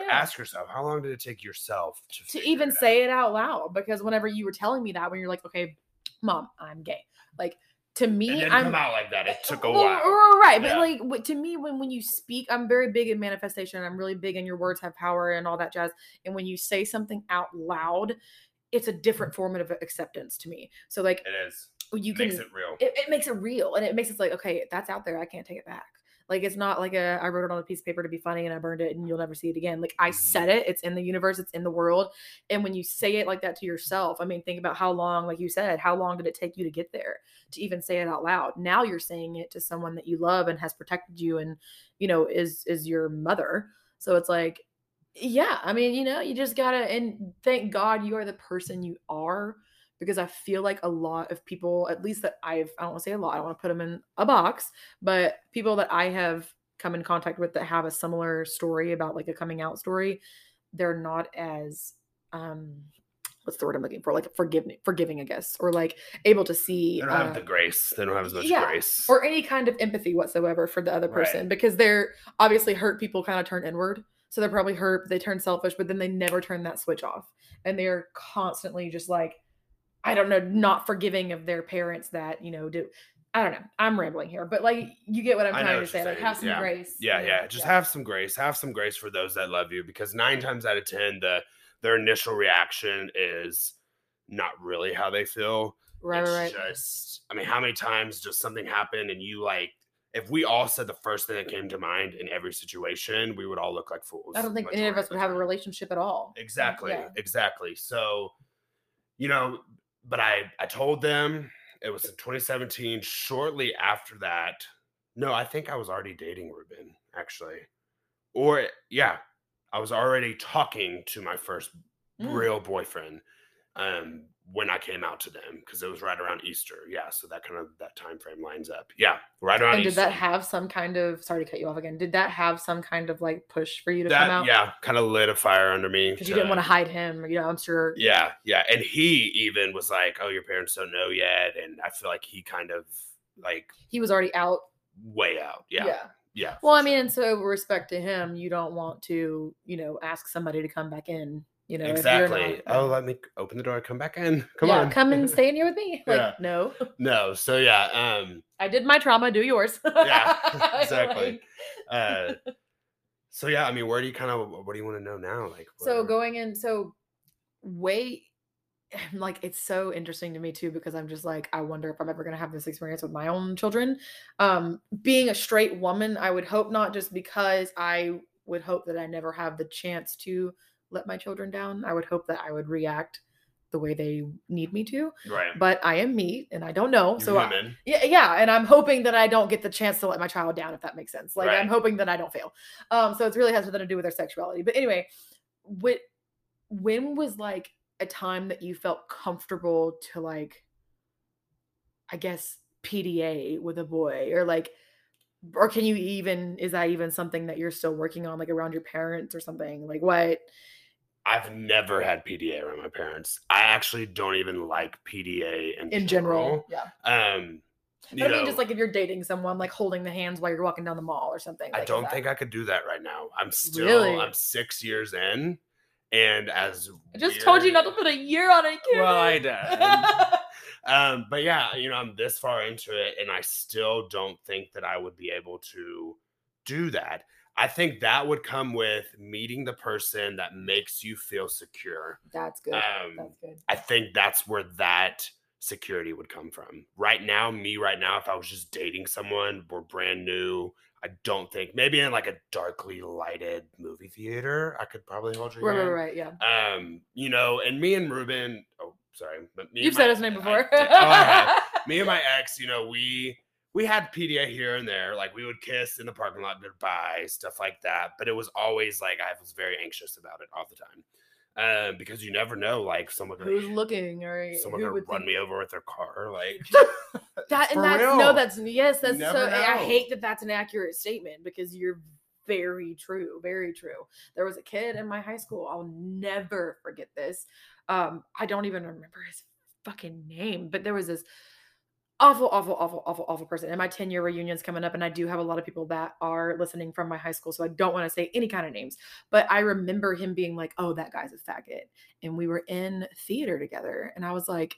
ask yourself, how long did it take yourself to even say it out loud? Because whenever you were telling me that, when you're like, okay, Mom, I'm gay. Like, to me, I'm not like that. It took a while. Right. Yeah. But like, to me, when you speak, I'm very big in manifestation. I'm really big in your words have power and all that jazz. And when you say something out loud, it's a different form of acceptance to me. So like, it is, makes it real. It makes it real. And it makes it like, okay, that's out there. I can't take it back. Like, it's not like I wrote it on a piece of paper to be funny and I burned it and you'll never see it again. Like, I said it, it's in the universe, it's in the world. And when you say it like that to yourself, I mean, think about how long, like you said, how long did it take you to get there to even say it out loud? Now you're saying it to someone that you love and has protected you and, you know, is your mother. So it's like, yeah, I mean, you know, you just gotta, and thank God you are the person you are. Because I feel like a lot of people, at least that I don't want to say a lot, I don't want to put them in a box, but people that I have come in contact with that have a similar story about like a coming out story, they're not as, what's the word I'm looking for? Like forgiving, I guess, or like able to see. They don't have the grace. They don't have as much grace. Or any kind of empathy whatsoever for the other person, because they're obviously hurt people kind of turn inward. So they're probably hurt, they turn selfish, but then they never turn that switch off. And they're constantly just like, I don't know, not forgiving of their parents that, you know, I don't know. I'm rambling here, but like, you get what I'm trying to say. Like, have some grace. Yeah. Just have some grace. Have some grace for those that love you, because 9 times out of 10, their initial reaction is not really how they feel. Right. Just, I mean, how many times just something happened and you like, if we all said the first thing that came to mind in every situation, we would all look like fools. I don't think any of us would have a relationship at all. Exactly. So, you know, but I told them, it was in 2017, shortly after that. No, I think I was already dating Ruben, actually. Or, yeah, I was already talking to my first real boyfriend when I came out to them, because it was right around Easter. Yeah, so that time frame lines up. Yeah, right around Easter. And did that have some kind of, sorry to cut you off again, did that have some kind of like push for you to come out? Yeah, kind of lit a fire under me. Because you didn't want to hide him, you know, I'm sure. Yeah. And he even was like, oh, your parents don't know yet. And I feel like he kind of like. He was already out. Way out. Yeah. Well, I mean, and so with respect to him, you don't want to, you know, ask somebody to come back in. You know, exactly. Oh, let me open the door. Come back in. Come on. Yeah, come and stay in here with me. Like, No. So yeah. I did my trauma. Do yours. Yeah. Exactly. So yeah. I mean, what do you want to know now? Like. So going in. So wait. Like, it's so interesting to me too, because I'm just like, I wonder if I'm ever going to have this experience with my own children. Being a straight woman, I would hope not, just because I would hope that I never have the chance to let my children down. I would hope that I would react the way they need me to. Right. But I am me and I don't know. So yeah. And I'm hoping that I don't get the chance to let my child down, if that makes sense. Like, I'm hoping that I don't fail. So it really has nothing to do with their sexuality. But anyway, when was like a time that you felt comfortable to like, I guess, PDA with a boy, or like, or can you even, is that even something that you're still working on, like around your parents or something? Like, what? I've never had PDA around my parents. I actually don't even like PDA in general. Yeah. I mean, just like if you're dating someone, like holding the hands while you're walking down the mall or something. I don't think I could do that right now. I'm 6 years in, and as I just told you not to put a year on it. Well, I did. But yeah, you know, I'm this far into it and I still don't think that I would be able to do that. I think that would come with meeting the person that makes you feel secure. That's good. I think that's where that security would come from. Right now, if I was just dating someone, we're brand new, I don't think, maybe in like a darkly lighted movie theater, I could probably hold your hand. Right, yeah. And me and Ruben, you've said his name before. Me and my ex, we had PDA here and there. Like, we would kiss in the parking lot goodbye, stuff like that. But it was always like, I was very anxious about it all the time. Because you never know, like, someone could run me over with their car, like I hate that that's an accurate statement because you're very true, very true. There was a kid in my high school, I'll never forget this. I don't even remember his fucking name, but there was this awful person. And my 10-year reunion's coming up, and I do have a lot of people that are listening from my high school, so I don't want to say any kind of names. But I remember him being like, oh, that guy's a faggot. And we were in theater together, and I was like,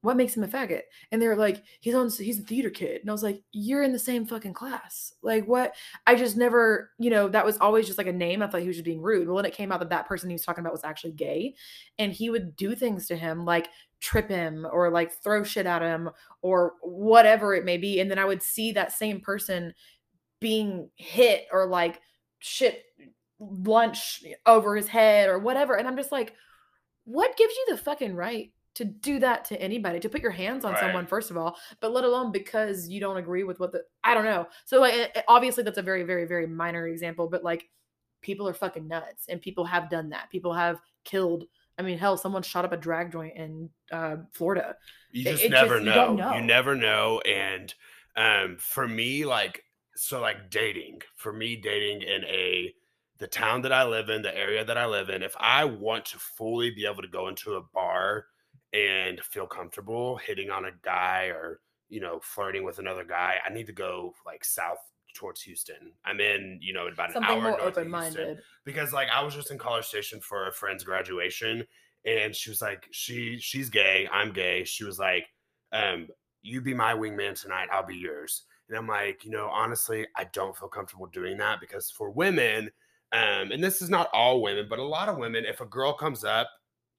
what makes him a faggot? And they were like, he's a theater kid. And I was like, you're in the same fucking class. Like, what? I just never, that was always just like a name. I thought he was just being rude. Well, then it came out that person he was talking about was actually gay. And he would do things to him, like trip him or like throw shit at him or whatever it may be. And then I would see that same person being hit or like shit, lunch over his head or whatever. And I'm just like, what gives you the fucking right to do that to anybody, to put your hands on someone, first of all, but let alone because you don't agree with I don't know. So like, obviously that's a very, very, very minor example, but like people are fucking nuts and people have done that. People have killed, someone shot up a drag joint in Florida. You just never know. You never know. And for me, dating in the town that I live in, the area that I live in, if I want to fully be able to go into a bar and feel comfortable hitting on a guy or, flirting with another guy, I need to go like south towards Houston. I'm in, about an hour north of Houston. Because like I was just in College Station for a friend's graduation, and she was like, she's gay, I'm gay. She was like, you be my wingman tonight, I'll be yours. And I'm like, honestly, I don't feel comfortable doing that because for women, and this is not all women, but a lot of women, if a girl comes up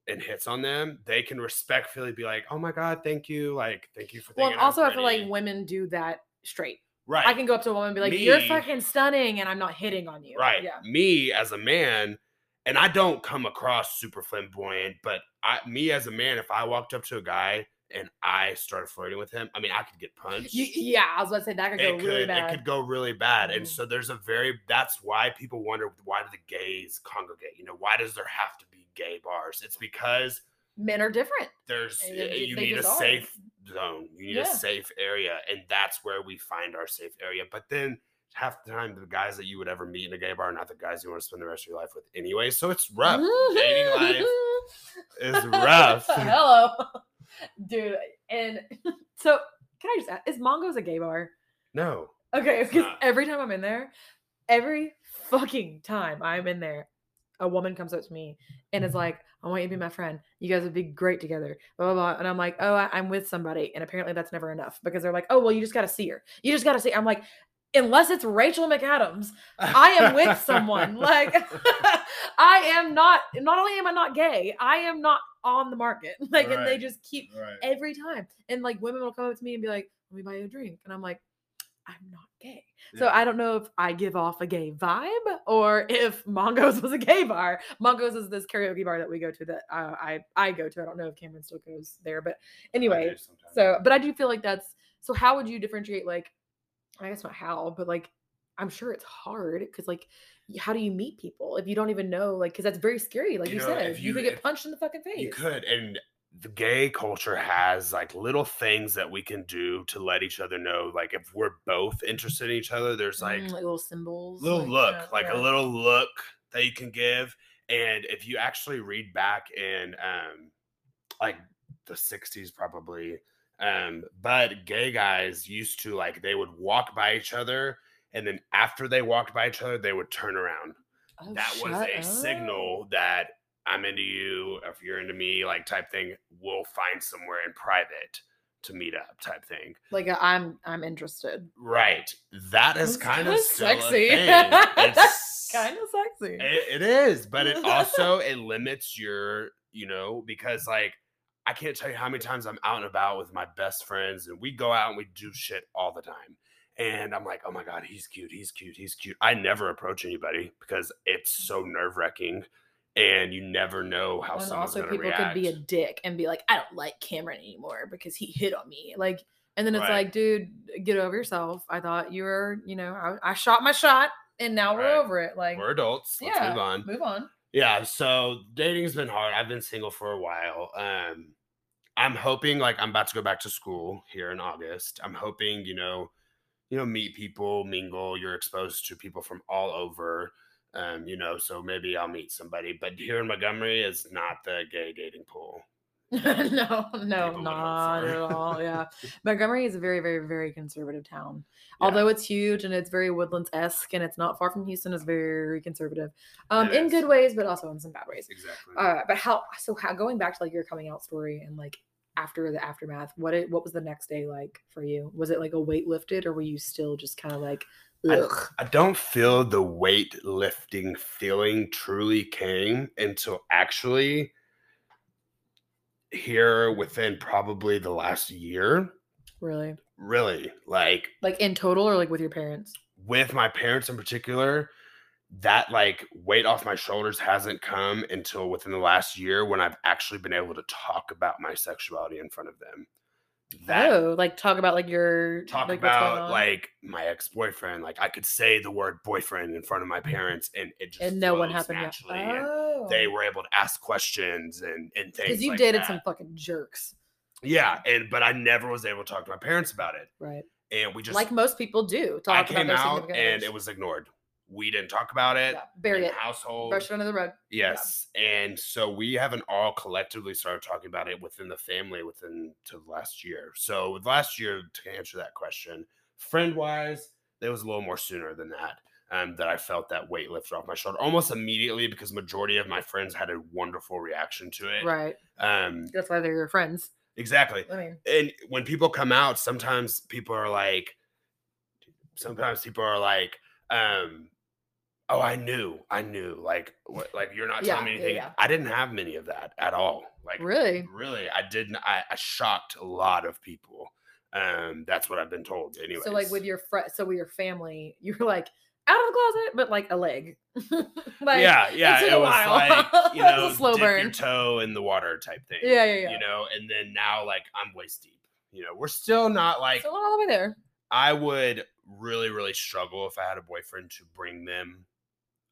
and hits on them, they can respectfully be like, oh my God, thank you. Like, thank you for thinking. Well, also I feel like women do that straight. Right. I can go up to a woman and be like, you're fucking stunning, and I'm not hitting on you. Right. Yeah. Me as a man, and I don't come across super flamboyant, but me as a man, if I walked up to a guy and I started flirting with him, I could get punched. Yeah. I was about to say that could go really bad. It could go really bad. And so that's why people wonder, why do the gays congregate? Why does there have to be gay bars? It's because men are different. You need a safe zone. You need a safe area, and that's where we find our safe area. But then half the time, the guys that you would ever meet in a gay bar are not the guys you want to spend the rest of your life with anyway. So it's rough. Dating life is rough. Hello, dude. And so, can I just ask, is Mongo's a gay bar? No. Okay, because every time I'm in there, every fucking time I'm in there, a woman comes up to me and is like, I want you to be my friend. You guys would be great together, blah, blah, blah. And I'm like, oh, I'm with somebody. And apparently that's never enough because they're like, oh, well, you just got to see her. You just got to see her. I'm like, unless it's Rachel McAdams, I am with someone. Like, I am not only am I not gay, I am not on the market. Like, right. And they just keep every time. And like women will come up to me and be like, let me buy you a drink. And I'm like, I'm not gay. Yeah. So I don't know if I give off a gay vibe or if Mongo's was a gay bar. Mongo's is this karaoke bar that we go to that I go to. I don't know if Cameron still goes there, but anyway. So, but I do feel like that's, so how would you differentiate? Like, I guess not how, but like, I'm sure it's hard because like, how do you meet people if you don't even know? Like, because that's very scary. Like you said, you could get punched in the fucking face. You could. And the gay culture has like little things that we can do to let each other know, like if we're both interested in each other, there's like little symbols, a little look that you can give. And if you actually read back in like the 60s probably, but gay guys used to like, they would walk by each other, and then after they walked by each other, they would turn around. Oh, that was a signal that I'm into you, if you're into me, like type thing. We'll find somewhere in private to meet up, type thing. Like I'm interested. Right. That is kind of sexy. That's kind of sexy. It is, but it also limits your, because like I can't tell you how many times I'm out and about with my best friends, and we go out and we do shit all the time. And I'm like, oh my God, he's cute, he's cute, he's cute. I never approach anybody because it's so nerve-wracking, and you never know how someone's going to react. Also, people could be a dick and be like, I don't like Cameron anymore because he hit on me. Like, and then it's like, dude, get over yourself. I thought you were, you know, I shot my shot, and now we're over it. Like, we're adults. Let's move on. Yeah, so dating's been hard. I've been single for a while. I'm hoping, like, I'm about to go back to school here in August. I'm hoping, you know, meet people, mingle. You're exposed to people from all over, you know, so maybe I'll meet somebody. But here in Montgomery is not the gay dating pool. No, not at all. Yeah. Montgomery is a very, very, very conservative town. Yeah. Although it's huge and it's very Woodlands-esque and it's not far from Houston, it's very conservative. In good ways, but also in some bad ways. Exactly. But how going back to like your coming out story and like after the aftermath, what was the next day like for you? Was it like a weight lifted, or were you still just kind of like, ugh? I don't feel the weight lifting feeling truly came until actually here within probably the last year. Really like in total, or like with your parents? With my parents in particular, that like weight off my shoulders hasn't come until within the last year, when I've actually been able to talk about my sexuality in front of them. Like my ex-boyfriend. Like I could say the word boyfriend in front of my parents, and it just no one happened naturally. Oh. And they were able to ask questions and things. Because you dated some fucking jerks. Yeah, but I never was able to talk to my parents about it. Right. And we just, like most people do, talk about their significant others. I came out and it was ignored. We didn't talk about it. Yeah, buried it. Household. Brushed it under the rug. Yes. Yeah. And so we haven't all collectively started talking about it within the family to last year. So with last year, to answer that question, friend-wise, there was a little more sooner than that, that I felt that weight lifted off my shoulder almost immediately, because majority of my friends had a wonderful reaction to it. Right. That's why they're your friends. Exactly. I mean. And when people come out, sometimes people are like, oh, I knew. Like you're not telling me anything. Yeah. I didn't have many of that at all. Like really, I didn't. I shocked a lot of people. That's what I've been told. Anyway, so like with your family, you were like out of the closet, but like a leg. Like, yeah. It was like, you know, a slow burn, your toe in the water type thing. Yeah. You know, and then now like I'm waist deep. You know, we're still not all the way there. I would really, really struggle if I had a boyfriend to bring them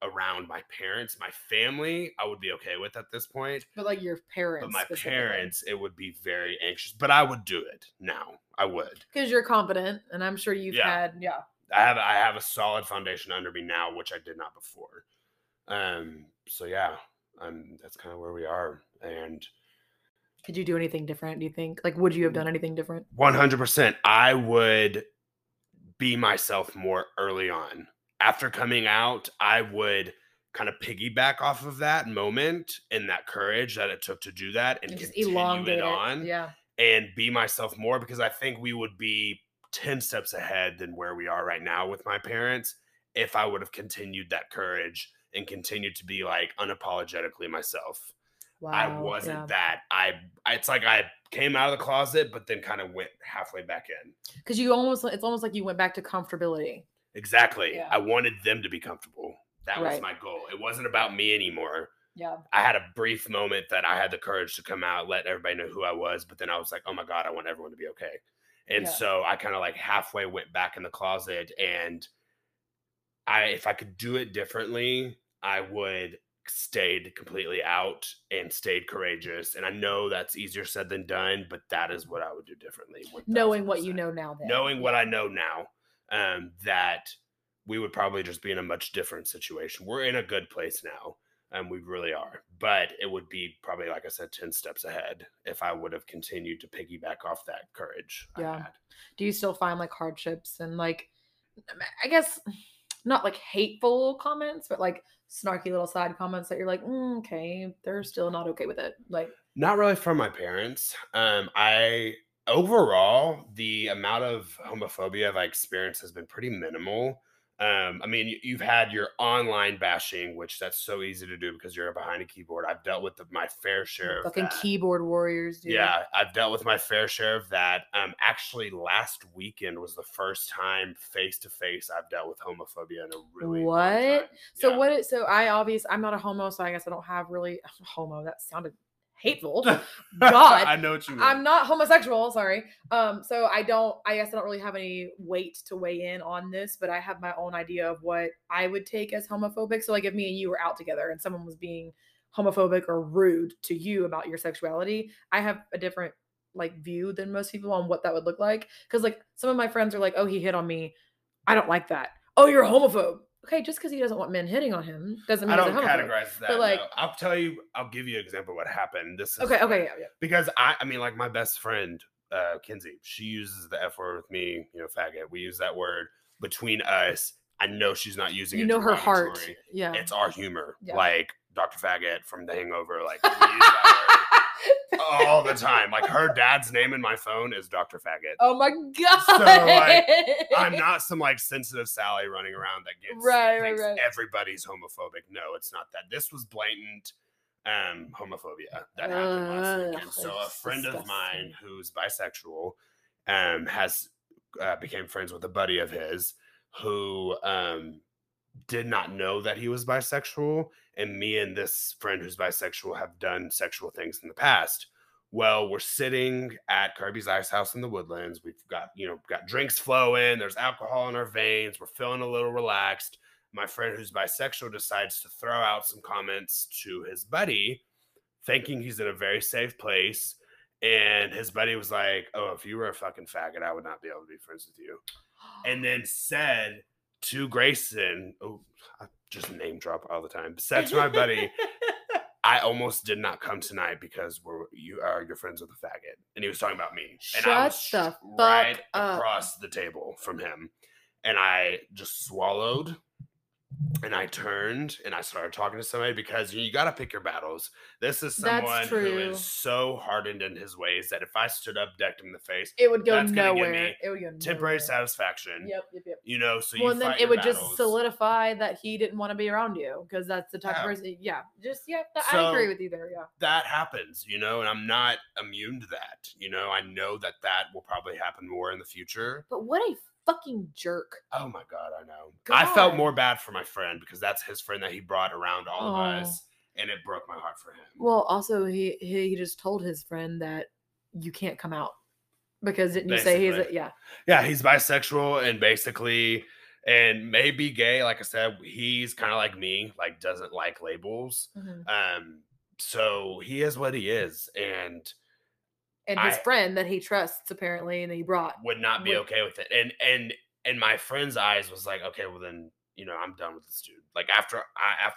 around my parents. My family, I would be okay with at this point. But like your parents. But my parents, it would be very anxious. But I would do it now. I would. Because you're competent, and I'm sure you've had, I have a solid foundation under me now, which I did not before. So yeah, that's kind of where we are. And could you do anything different, do you think? Like, would you have done anything different? 100%. I would be myself more early on. After coming out, I would kind of piggyback off of that moment and that courage that it took to do that, and just elongate it on. Yeah. And be myself more, because I think we would be 10 steps ahead than where we are right now with my parents if I would have continued that courage and continued to be like unapologetically myself. Wow, I wasn't that. It's like I came out of the closet, but then kind of went halfway back in. Because it's almost like you went back to comfortability. Exactly. Yeah. I wanted them to be comfortable. That was my goal. It wasn't about me anymore. Yeah. I had a brief moment that I had the courage to come out, let everybody know who I was, but then I was like, oh my God, I want everyone to be okay. And so I kind of like halfway went back in the closet, and if I could do it differently, I would stayed completely out and stayed courageous. And I know that's easier said than done, but that is what I would do differently. Knowing what you know now. Knowing what I know now, that we would probably just be in a much different situation. We're in a good place now, and we really are. But it would be probably, like I said, 10 steps ahead if I would have continued to piggyback off that courage I had. Do you still find like hardships and like, I guess not like hateful comments, but like snarky little side comments that you're like, okay, they're still not okay with it? Like, not really from my parents. Overall, the amount of homophobia I've experienced has been pretty minimal. I mean, you've had your online bashing, which that's so easy to do because you're behind a keyboard. I've dealt with my fair share of that. Keyboard warriors, dude. Yeah, I've dealt with my fair share of that. Actually, last weekend was the first time face-to-face I've dealt with homophobia in a really long time. So yeah. I'm not a homo, so I guess I don't have really – homo, that sounded – hateful. God. I know what you mean. I'm not homosexual, sorry. So I guess I don't really have any weight to weigh in on this, but I have my own idea of what I would take as homophobic. So like if me and you were out together and someone was being homophobic or rude to you about your sexuality, I have a different like view than most people on what that would look like. Cause like some of my friends are like, oh, he hit on me. I don't like that. Oh, you're a homophobe. Okay, just because he doesn't want men hitting on him doesn't mean he's a homophobe. I don't categorize that. But like, no. I'll give you an example of what happened. This is okay. Because I mean, like my best friend, Kinsey, she uses the F word with me, you know, faggot. We use that word between us. I know she's not using it. You know her heart. Yeah. It's our humor. Yeah. Like Dr. Faggot from The Hangover, like we use that word all the time. Like her dad's name in my phone is Dr. Faggot. Oh my God. So like, I'm not some like sensitive Sally running around that gets thinks everybody's homophobic. No, it's not that. This was blatant homophobia that happened last weekend. So a friend of mine who's bisexual has became friends with a buddy of his who did not know that he was bisexual, and me and this friend who's bisexual have done sexual things in the past. Well, we're sitting at Kirby's Ice House in the Woodlands. We've got drinks flowing. There's alcohol in our veins. We're feeling a little relaxed. My friend who's bisexual decides to throw out some comments to his buddy, thinking he's in a very safe place. And his buddy was like, oh, if you were a fucking faggot, I would not be able to be friends with you. And then said to Grayson, oh, I just name drop all the time, said to my buddy, I almost did not come tonight because you're friends with a faggot. And he was talking about me. Shut and I was the right fuck up. Across the table from him. And I just swallowed and I turned and I started talking to somebody because you got to pick your battles. This is someone who is so hardened in his ways that if I stood up, decked him in the face, it would go nowhere. It would go nowhere. Temporary satisfaction. Yep. You know, so you then it would just solidify that he didn't want to be around you because that's the type of person. Yeah. I agree with you there. Yeah. That happens, you know, and I'm not immune to that. You know, I know that will probably happen more in the future. But what a fucking jerk. Oh my God, I know. God. I felt more bad for my friend because that's his friend that he brought around all of us, and it broke my heart for him. Well, also he just told his friend that you can't come out because didn't basically. You say he's he's bisexual and basically and maybe gay. Like I said, he's kind of like me, like doesn't like labels. Mm-hmm. So he is what he is, and his friend that he trusts apparently and he brought would not be okay with it. And my friend's eyes was like, okay, well then, you know, I'm done with this dude. Like after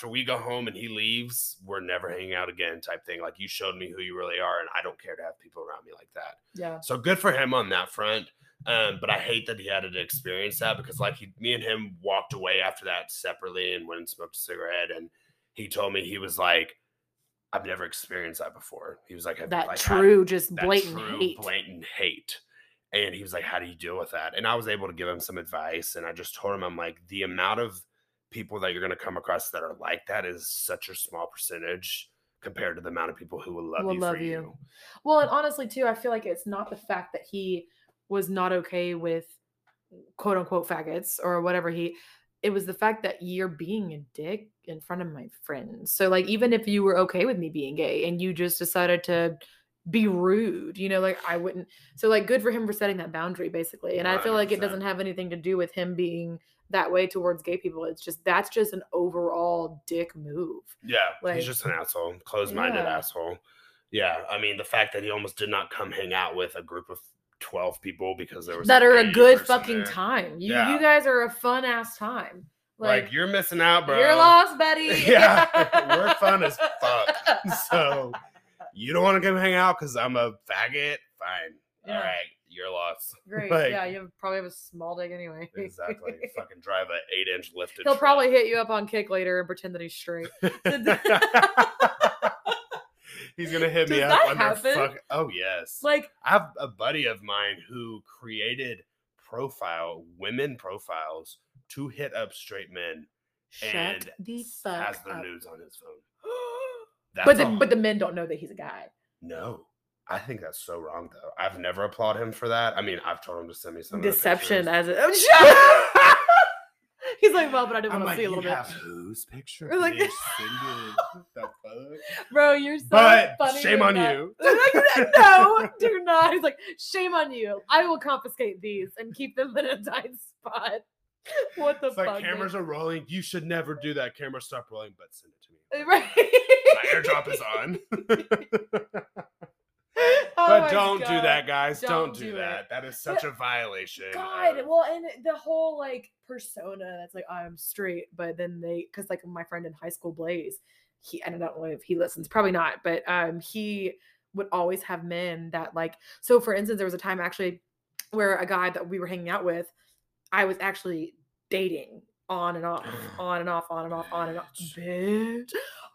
we go home and he leaves, we're never hanging out again type thing. Like you showed me who you really are and I don't care to have people around me like that. Yeah. So good for him on that front. But I hate that he had to experience that because like me and him walked away after that separately and went and smoked a cigarette. And he told me, he was like, I've never experienced that before. He was like, blatant hate. And he was like, how do you deal with that? And I was able to give him some advice. And I just told him, I'm like, the amount of people that you're going to come across that are like that is such a small percentage compared to the amount of people who will love you. Well, and honestly too, I feel like it's not the fact that he was not okay with quote unquote faggots or whatever it was the fact that you're being a dick in front of my friends. So like, even if you were okay with me being gay and you just decided to be rude, you know, like I wouldn't. So like, good for him for setting that boundary basically. And 100%. I feel like it doesn't have anything to do with him being that way towards gay people. It's just, that's just an overall dick move. Yeah. Like, he's just an asshole, closed-minded asshole. Yeah. I mean, the fact that he almost did not come hang out with a group of 12 people because there was that are a good fucking there. Time. You guys are a fun ass time. Like you're missing out, bro. You're lost, buddy. Yeah, we're fun as fuck. So you don't want to come hang out because I'm a faggot. Fine. Yeah. All right, you're lost. Great. Like, yeah, you probably have a small dick anyway. Exactly. Fucking drive an 8-inch lifted. He'll probably hit you up on Kick later and pretend that he's straight. He's going to hit me up on their fucking... Oh, yes. Like, I have a buddy of mine who created women profiles to hit up straight men. Shut and the fuck has their nudes on his phone. But the men don't know that he's a guy. No. I think that's so wrong, though. I've never applauded him for that. I mean, I've told him to send me some deception as a He's like, well, but I didn't want to see a little bit. Whose picture? Like, the fuck? Bro, you're so funny. Shame on you. No, do not. He's like, shame on you. I will confiscate these and keep them in a tight spot. What the fuck? It's like, cameras are rolling. You should never do that. Cameras stop rolling, but send it to me. Right. My AirDrop is on. But don't do that, guys. Don't do that. That is such a violation. God, well, and the whole, like, persona that's like, I'm straight, but then because, like, my friend in high school, Blaze, I don't know if he listens, probably not, but he would always have men that, like, so for instance, there was a time actually where a guy that we were hanging out with, I was actually dating on and off. Bitch.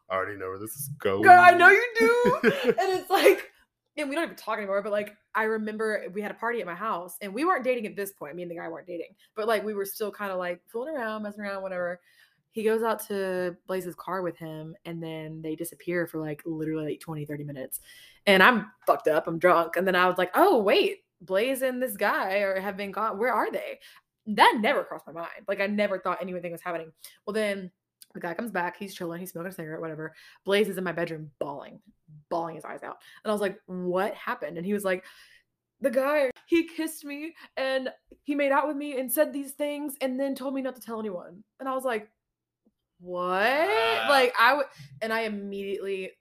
I already know where this is going. God, I know you do. And it's like, and we don't even talk anymore, but like, I remember we had a party at my house and we weren't dating at this point. Me and the guy weren't dating, but like, we were still kind of like fooling around, messing around, whatever. He goes out to Blaze's car with him and then they disappear for like literally like 20, 30 minutes. And I'm fucked up. I'm drunk. And then I was like, oh, wait, Blaze and this guy have been gone. Where are they? That never crossed my mind. Like, I never thought anything was happening. Well, then the guy comes back. He's chilling. He's smoking a cigarette, whatever. Blaze is in my bedroom bawling his eyes out. And I was like, what happened? And he was like, the guy, he kissed me and he made out with me and said these things and then told me not to tell anyone. And I was like, what? Like, and I immediately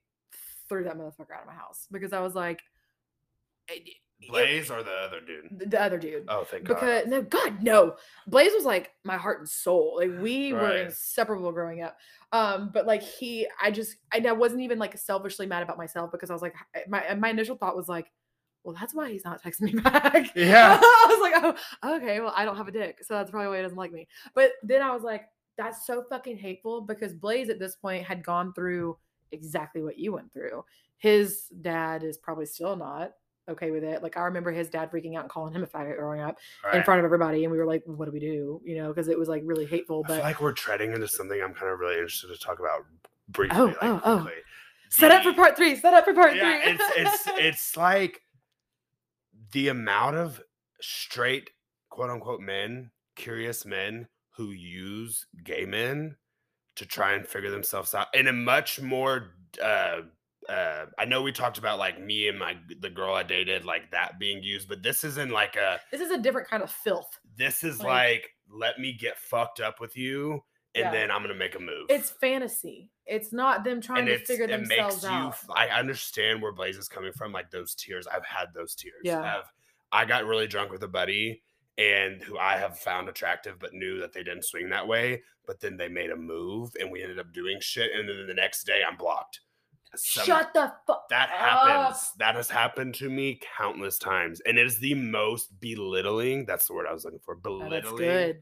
threw that motherfucker out of my house because I was like, Blaze or the other dude? The other dude. Oh, thank God. Because no. Blaze was like my heart and soul. Like, we were inseparable growing up. But like, I wasn't even like selfishly mad about myself because I was like, my initial thought was like, well, that's why he's not texting me back. Yeah. I was like, oh, okay. Well, I don't have a dick, so that's probably why he doesn't like me. But then I was like, that's so fucking hateful because Blaze at this point had gone through exactly what you went through. His dad is probably still not okay with it. Like, I remember his dad freaking out and calling him a faggot growing up in front of everybody. And we were like, well, what do we do? You know, because it was like really hateful. But I feel like we're treading into something I'm kind of really interested to talk about briefly. Set up for part three. It's like the amount of straight, quote unquote, men, curious men who use gay men to try and figure themselves out in a much more, I know we talked about like me and the girl I dated, like that being used, but this isn't like this is a different kind of filth. This is like let me get fucked up with you and then I'm going to make a move. It's fantasy. It's not them trying to figure themselves out. I understand where Blaze is coming from. Like those tears. I've had those tears. Yeah. I got really drunk with a buddy and who I have found attractive, but knew that they didn't swing that way. But then they made a move and we ended up doing shit. And then the next day I'm blocked. Shut the fuck up. That happens. That has happened to me countless times. And it is the most belittling, that's the word I was looking for, belittling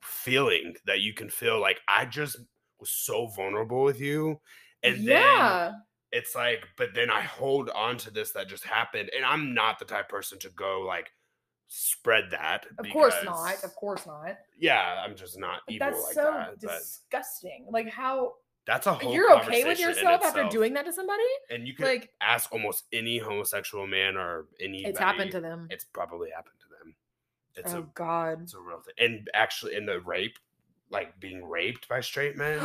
feeling that you can feel. Like, I just was so vulnerable with you. And then it's like, but then I hold on to this that just happened. And I'm not the type of person to go like spread that. Of course not. Yeah, I'm just not evil like that. That's so disgusting. Like, how... That's a whole You're okay with yourself after doing that to somebody? And you can like, ask almost any homosexual man or anybody. It's happened to them. It's probably happened to them. It's God. It's a real thing. And actually in the rape, like being raped by straight men,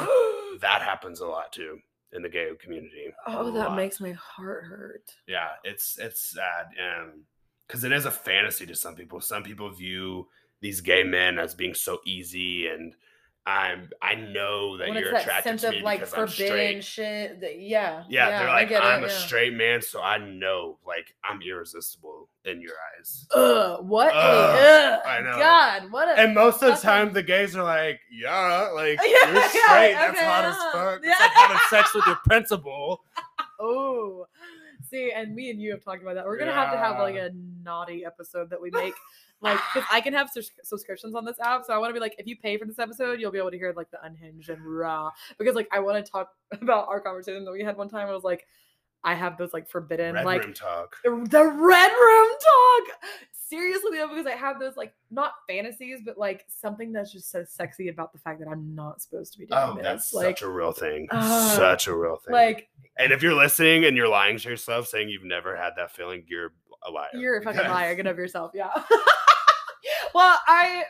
that happens a lot too in the gay community. Oh, that makes my heart hurt. Yeah, it's sad. Because it is a fantasy to some people. Some people view these gay men as being so easy and... I know that you're attracted to me because I'm straight. Shit that, yeah, they're like, I'm a straight man, so I know, like, I'm irresistible in your eyes. I know. God, what a... And most of the time, the gays are like, you're straight, that's hot as fuck. It's like having sex with your principal. Oh, see, and me and you have talked about that. We're going to have, like, a naughty episode that we make. Like, because I can have subscriptions on this app, so I want to be like, if you pay for this episode, you'll be able to hear like the unhinged and raw. Because like, I want to talk about our conversation that we had one time. I was like, I have those like forbidden red room talk. The red room talk. seriously though, because I have those, like, not fantasies, but like something that's just so sexy about the fact that I'm not supposed to be doing this. That's like, such a real thing. Such a real thing. Like, and if you're listening and you're lying to yourself saying you've never had that feeling, you're a liar. You're a fucking liar. Get over yourself. Yeah. Well, I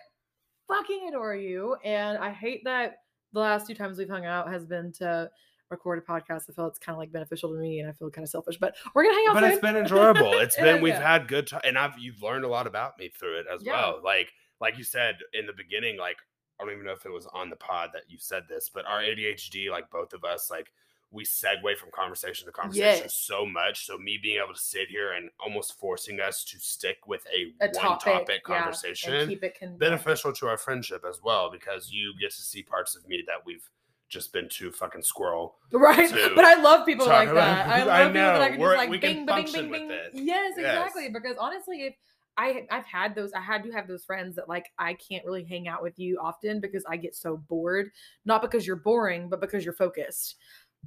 fucking adore you, and I hate that the last 2 times we've hung out has been to record a podcast. I feel it's kind of like beneficial to me, and I feel kind of selfish, but we're gonna hang out. But soon. It's been enjoyable. It's been we've had good time, and you've learned a lot about me through it as well. Like you said in the beginning, like I don't even know if it was on the pod that you said this, but our ADHD, like both of us, like we segue from conversation to conversation so much. So me being able to sit here and almost forcing us to stick with a one topic conversation, keep it beneficial to our friendship as well, because you get to see parts of me that we've just been too fucking squirrel. Right. But I love people like that. I love people that I can just like bing, bing, bing, bing. Yes, exactly. Because honestly, if I've had those, I had to have those friends that like, I can't really hang out with you often because I get so bored, not because you're boring, but because you're focused.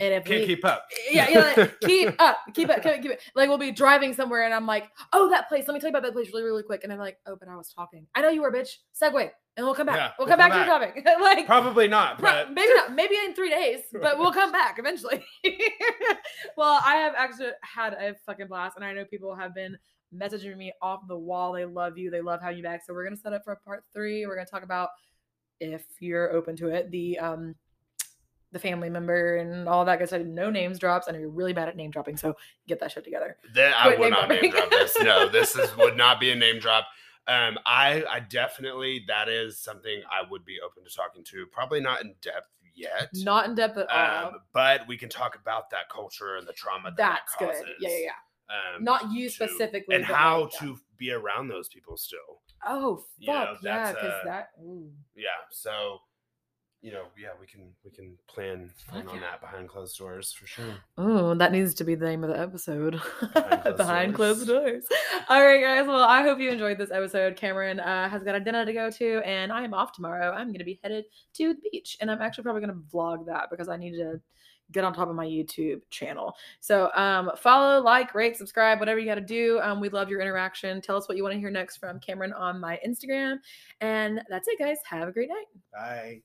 And if can't keep up. Yeah, like, keep up. Like we'll be driving somewhere and I'm like, oh, that place. Let me tell you about that place really, really quick. And I'm like, oh, but I was talking. I know you were, bitch. Segue. And we'll come back. Yeah, we'll come back to the topic. Like probably not, but maybe not. Maybe in 3 days, but we'll come back eventually. Well, I have actually had a fucking blast, and I know people have been messaging me off the wall. They love you. They love how you back. So we're gonna set up for a part 3. We're gonna talk about, if you're open to it, the family member and all that good stuff. No names drops. I know you're really bad at name dropping, so get that shit together. I will not name drop this. No, would not be a name drop. I definitely, that is something I would be open to talking to. Probably not in depth yet. Not in depth at all. But we can talk about that culture and the trauma that causes. Good. Yeah. Not you specifically. And how to be around those people still. Oh, fuck. You know, yeah. So, you know, yeah, we can plan on that behind closed doors for sure. Oh, that needs to be the name of the episode. Behind closed doors. All right, guys. Well, I hope you enjoyed this episode. Cameron has got a dinner to go to, and I am off tomorrow. I'm going to be headed to the beach, and I'm actually probably going to vlog that because I need to get on top of my YouTube channel. So follow, like, rate, subscribe, whatever you got to do. We love your interaction. Tell us what you want to hear next from Cameron on my Instagram. And that's it, guys. Have a great night. Bye.